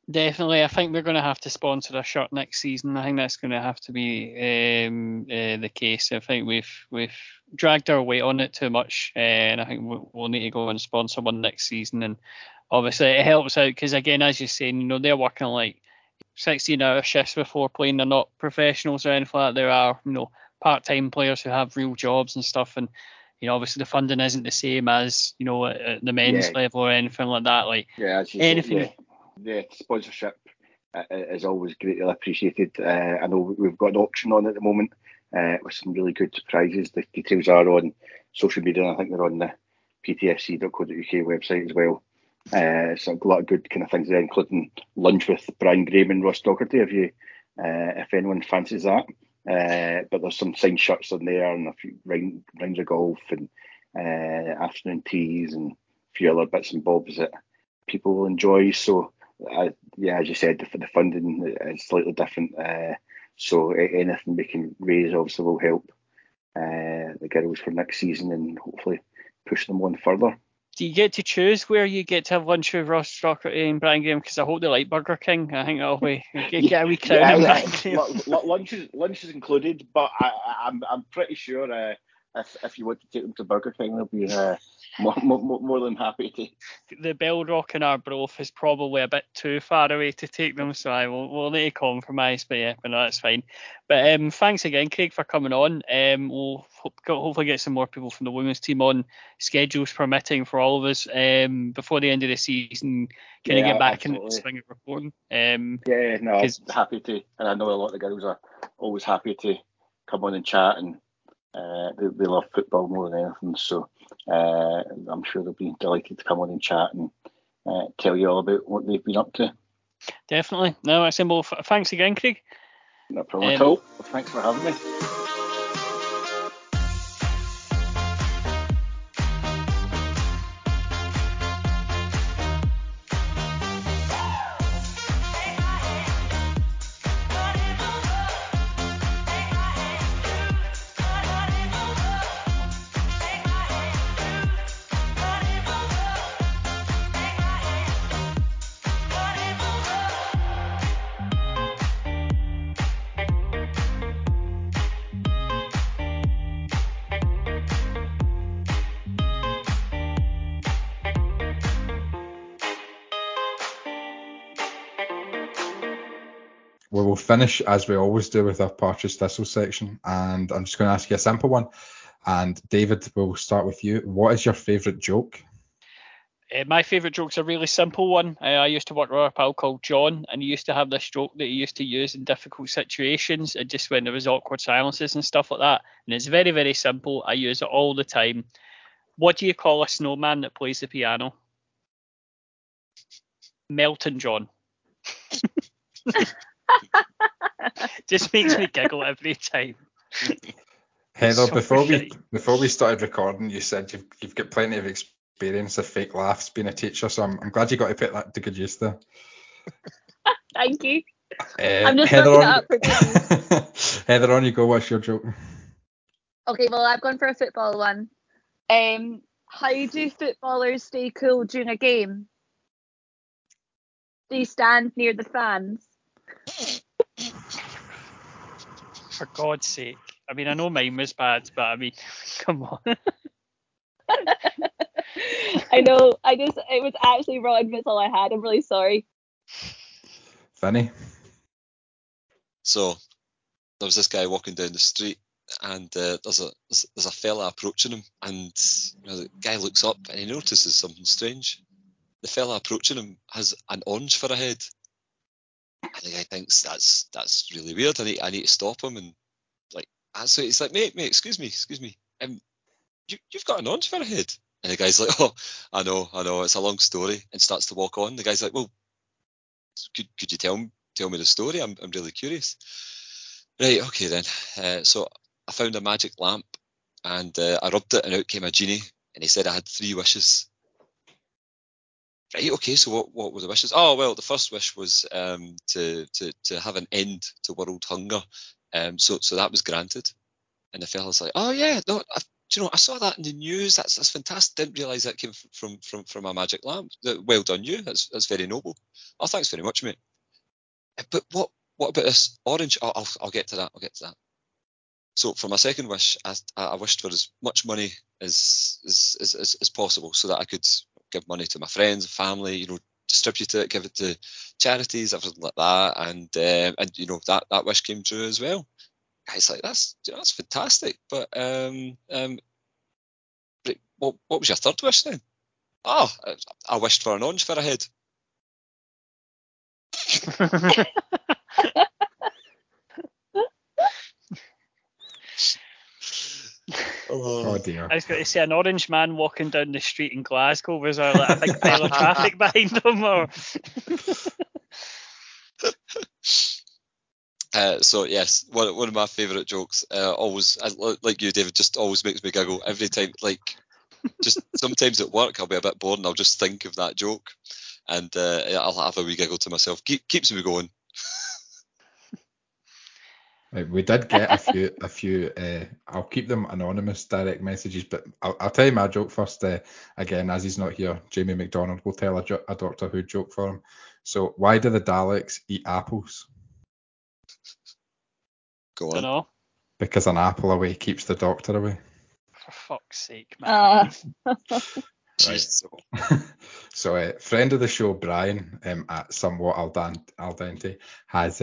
Definitely. I think they're going to have to sponsor a shirt next season. I think that's going to have to be the case. I think we've dragged our weight on it too much, and I think we'll need to go and sponsor one next season. And obviously it helps out because, again, as you're saying, you know, they're working like 16-hour shifts before playing. They're not professionals or anything like that. They are, you know, part-time players who have real jobs and stuff. And you know, obviously the funding isn't the same as, you know, at the men's level or anything like that. Like anything. Yeah. The sponsorship is always greatly appreciated. I know we've got an auction on at the moment with some really good prizes. The details are on social media, and I think they're on the ptfc.co.uk website as well. So a lot of good kind of things there, including lunch with Brian Graham and Ross Docherty, if anyone fancies that. But there's some signed shirts on there, and a few rounds of golf, and afternoon teas, and a few other bits and bobs that people will enjoy. So as you said, the funding is slightly different, so anything we can raise obviously will help the girls for next season and hopefully push them on further. Do you get to choose where you get to have lunch with Ross Docherty and Brian Graham? Because I hope they like Burger King. I think that'll be get a wee crown. Lunch is included, but I'm pretty sure if you want to take them to Burger King, they'll be more than happy to. The Bell Rock in Arbroath is probably a bit too far away to take them, so we'll need to compromise. But yeah, but no, that's fine. But thanks again, Craig, for coming on. We'll hopefully get some more people from the women's team on, schedules permitting, for all of us before the end of the season. Can you get back in the swing of reporting? I'm happy to, and I know a lot of the girls are always happy to come on and chat, and they love football more than anything, so I'm sure they'll be delighted to come on and chat and tell you all about what they've been up to. Definitely. No, I say, well, thanks again, Craig. No problem at all. Thanks for having me. Finish as we always do with our Partick Thistle section, and I'm just going to ask you a simple one, and David, we'll start with you. What is your favourite joke? My favourite joke's a really simple one. I used to work with a pal called John, and he used to have this joke that he used to use in difficult situations, and just when there was awkward silences and stuff like that, and it's very, very simple. I use it all the time. What do you call a snowman that plays the piano? Melton John. Just makes me giggle every time. Heather, so before we started recording, you said you've got plenty of experience of fake laughs being a teacher, so I'm glad you got to put that to good use there. Thank you. I'm just Heather, Heather, on you go. What's your joke? Okay, well, I've gone for a football one. How do footballers stay cool during a game? They stand near the fans. For God's sake. I mean, I know mine was bad, but I mean, come on. I know. It was actually rotten. That's all I had. I'm really sorry. Funny. So there was this guy walking down the street, and there's a fella approaching him, and you know, the guy looks up and he notices something strange. The fella approaching him has an orange for a head. And the guy thinks that's really weird. I need to stop him, and like, so it's like, mate, excuse me. You've got an orange for a head. And the guy's like, oh, I know, it's a long story, and starts to walk on. The guy's like, well, could you tell me the story? I'm really curious. Right, okay then. So I found a magic lamp, and I rubbed it, and out came a genie, and he said I had 3 wishes. Right, okay, so what were the wishes? Oh, well, the first wish was to have an end to world hunger. So that was granted. And the fella's like, oh, yeah, no, I saw that in the news. That's fantastic. Didn't realise that came from a magic lamp. Well done, you. That's very noble. Oh, thanks very much, mate. But what about this orange? Oh, I'll get to that. So for my second wish, I wished for as much money as possible so that I could give money to my friends and family, distribute it, give it to charities, everything like that. And that wish came true as well. It's like, that's fantastic. But what was your third wish then? Oh, I wished for an orange for a head. Oh dear. I was going to say, an orange man walking down the street in Glasgow, was there like a big pile of traffic behind him? Or... yes, one of my favourite jokes, always, like you, David, just always makes me giggle every time. Like, just sometimes at work I'll be a bit bored and I'll just think of that joke and I'll have a wee giggle to myself. Keeps me going. We did get a few I'll keep them anonymous direct messages, but I'll tell you my joke first. Again, as he's not here, Jamie McDonald will tell a Doctor Who joke for him. So, why do the Daleks eat apples? Go on. Dunno. Because an apple away keeps the Doctor away. For fuck's sake, man. Right. So, friend of the show, Brian, at somewhat al dente, has...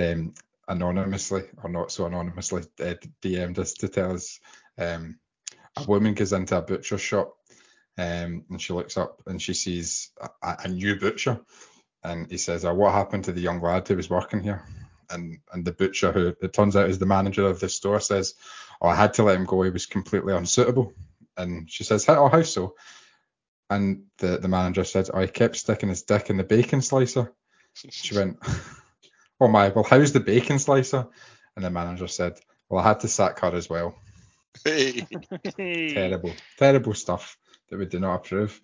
anonymously, or not so anonymously, DM'd us to tell us a woman goes into a butcher shop and she looks up and she sees a new butcher, and he says, what happened to the young lad who was working here? And the butcher, who it turns out is the manager of the store, says, I had to let him go, he was completely unsuitable. And she says, how so? And the manager said, he kept sticking his dick in the bacon slicer. She went... Oh my, well, how's the bacon slicer? And the manager said, I had to sack her as well. Terrible stuff that we do not approve.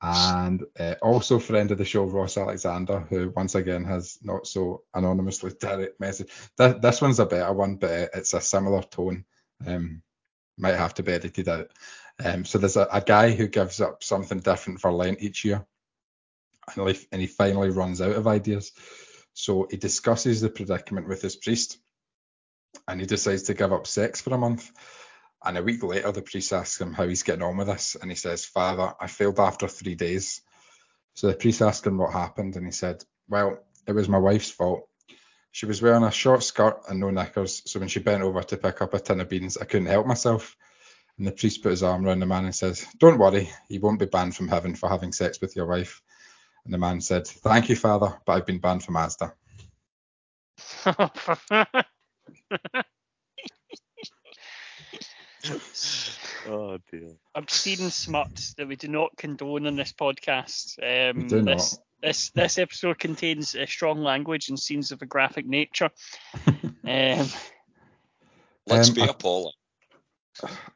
And also friend of the show, Ross Alexander, who once again has not so anonymously direct message. This one's a better one, but it's a similar tone. Might have to be edited out. So there's a guy who gives up something different for Lent each year, and he finally runs out of ideas. So he discusses the predicament with his priest, and he decides to give up sex for a month. And a week later, the priest asks him how he's getting on with this. And he says, Father, I failed after 3 days. So the priest asked him what happened. And he said, it was my wife's fault. She was wearing a short skirt and no knickers. So when she bent over to pick up a tin of beans, I couldn't help myself. And the priest put his arm around the man and says, don't worry, you won't be banned from heaven for having sex with your wife. And the man said, thank you, Father, but I've been banned from Asda. Oh, dear. Obscene smuts that we do not condone on this podcast. We do not. This episode contains strong language and scenes of a graphic nature. Let's be appalling.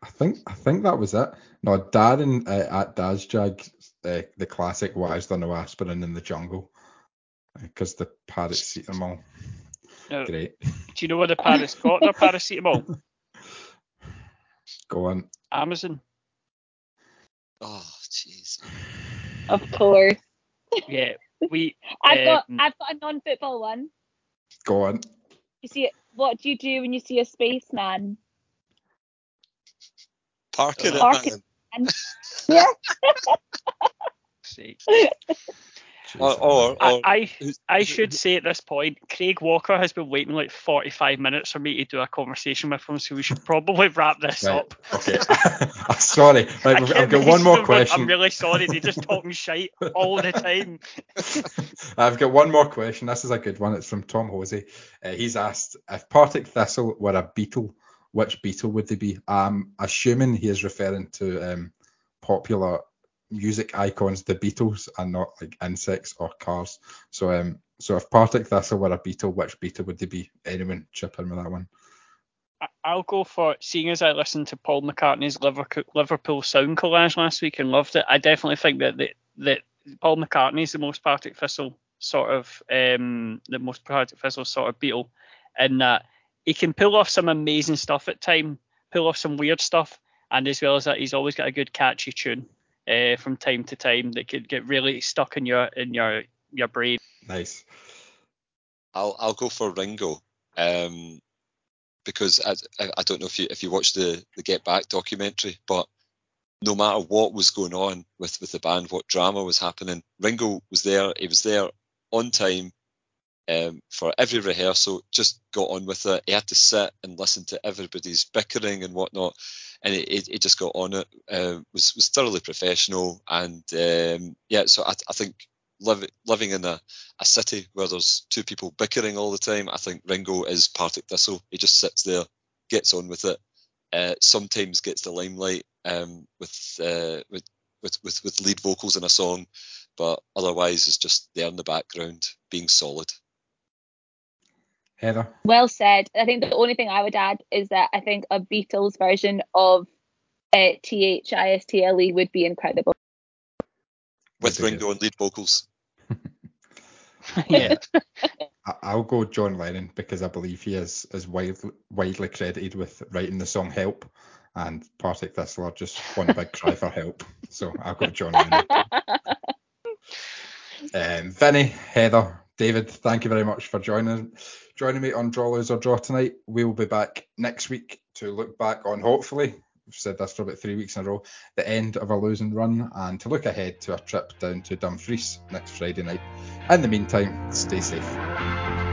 I think that was it. No, Darren at Dazjag, the classic, why is there no aspirin in the jungle? Because the paracetamol. No. Great. Do you know where the parrots got their paracetamol? Go on. Amazon. Oh, jeez. Of course. Yeah, we. I've got a non-football one. Go on. You see, what do you do when you see a spaceman? Park it. Yeah. I should say at this point, Craig Walker has been waiting like 45 minutes for me to do a conversation with him, so we should probably wrap this up. Okay. Sorry. Right, I've got one more question. I'm really sorry. They just talking shite all the time. I've got one more question. This is a good one. It's from Tom Hosey. He's asked, if Partick Thistle were a beetle, which beetle would they be? I'm assuming he is referring to popular music icons, the Beatles, and not like insects or cars. So if Partick Thistle were a beetle, which beetle would they be? Anyone chip in with that one? I'll go for, seeing as I listened to Paul McCartney's Liverpool sound collage last week and loved it, I definitely think that Paul McCartney's the most Partick Thistle sort of beetle, in that he can pull off some amazing stuff at time, pull off some weird stuff, and as well as that, he's always got a good catchy tune from time to time that could get really stuck in your brain. Nice. I'll go for Ringo, because I don't know if you watched the Get Back documentary, but no matter what was going on with the band, what drama was happening, Ringo was there. He was there on time for every rehearsal, just got on with it. He had to sit and listen to everybody's bickering and whatnot, and he just got on it. Was thoroughly professional, and so I think living in a city where there's two people bickering all the time, I think Ringo is Partick Thistle. He just sits there, gets on with it, sometimes gets the limelight with lead vocals in a song, but otherwise is just there in the background being solid. Heather? Well said. I think the only thing I would add is that I think a Beatles version of Thistle would be incredible. With Ringo and lead vocals. Yeah. I'll go John Lennon, because I believe he is widely credited with writing the song Help, and Partick Thistle are just one big cry for help. So I'll go John Lennon. Vinny, Heather, David, thank you very much for joining me on Draw, Lose or Draw tonight. We will be back next week to look back on, hopefully, we've said this for about 3 weeks in a row, the end of our losing run, and to look ahead to our trip down to Dumfries next Friday night. In the meantime, stay safe.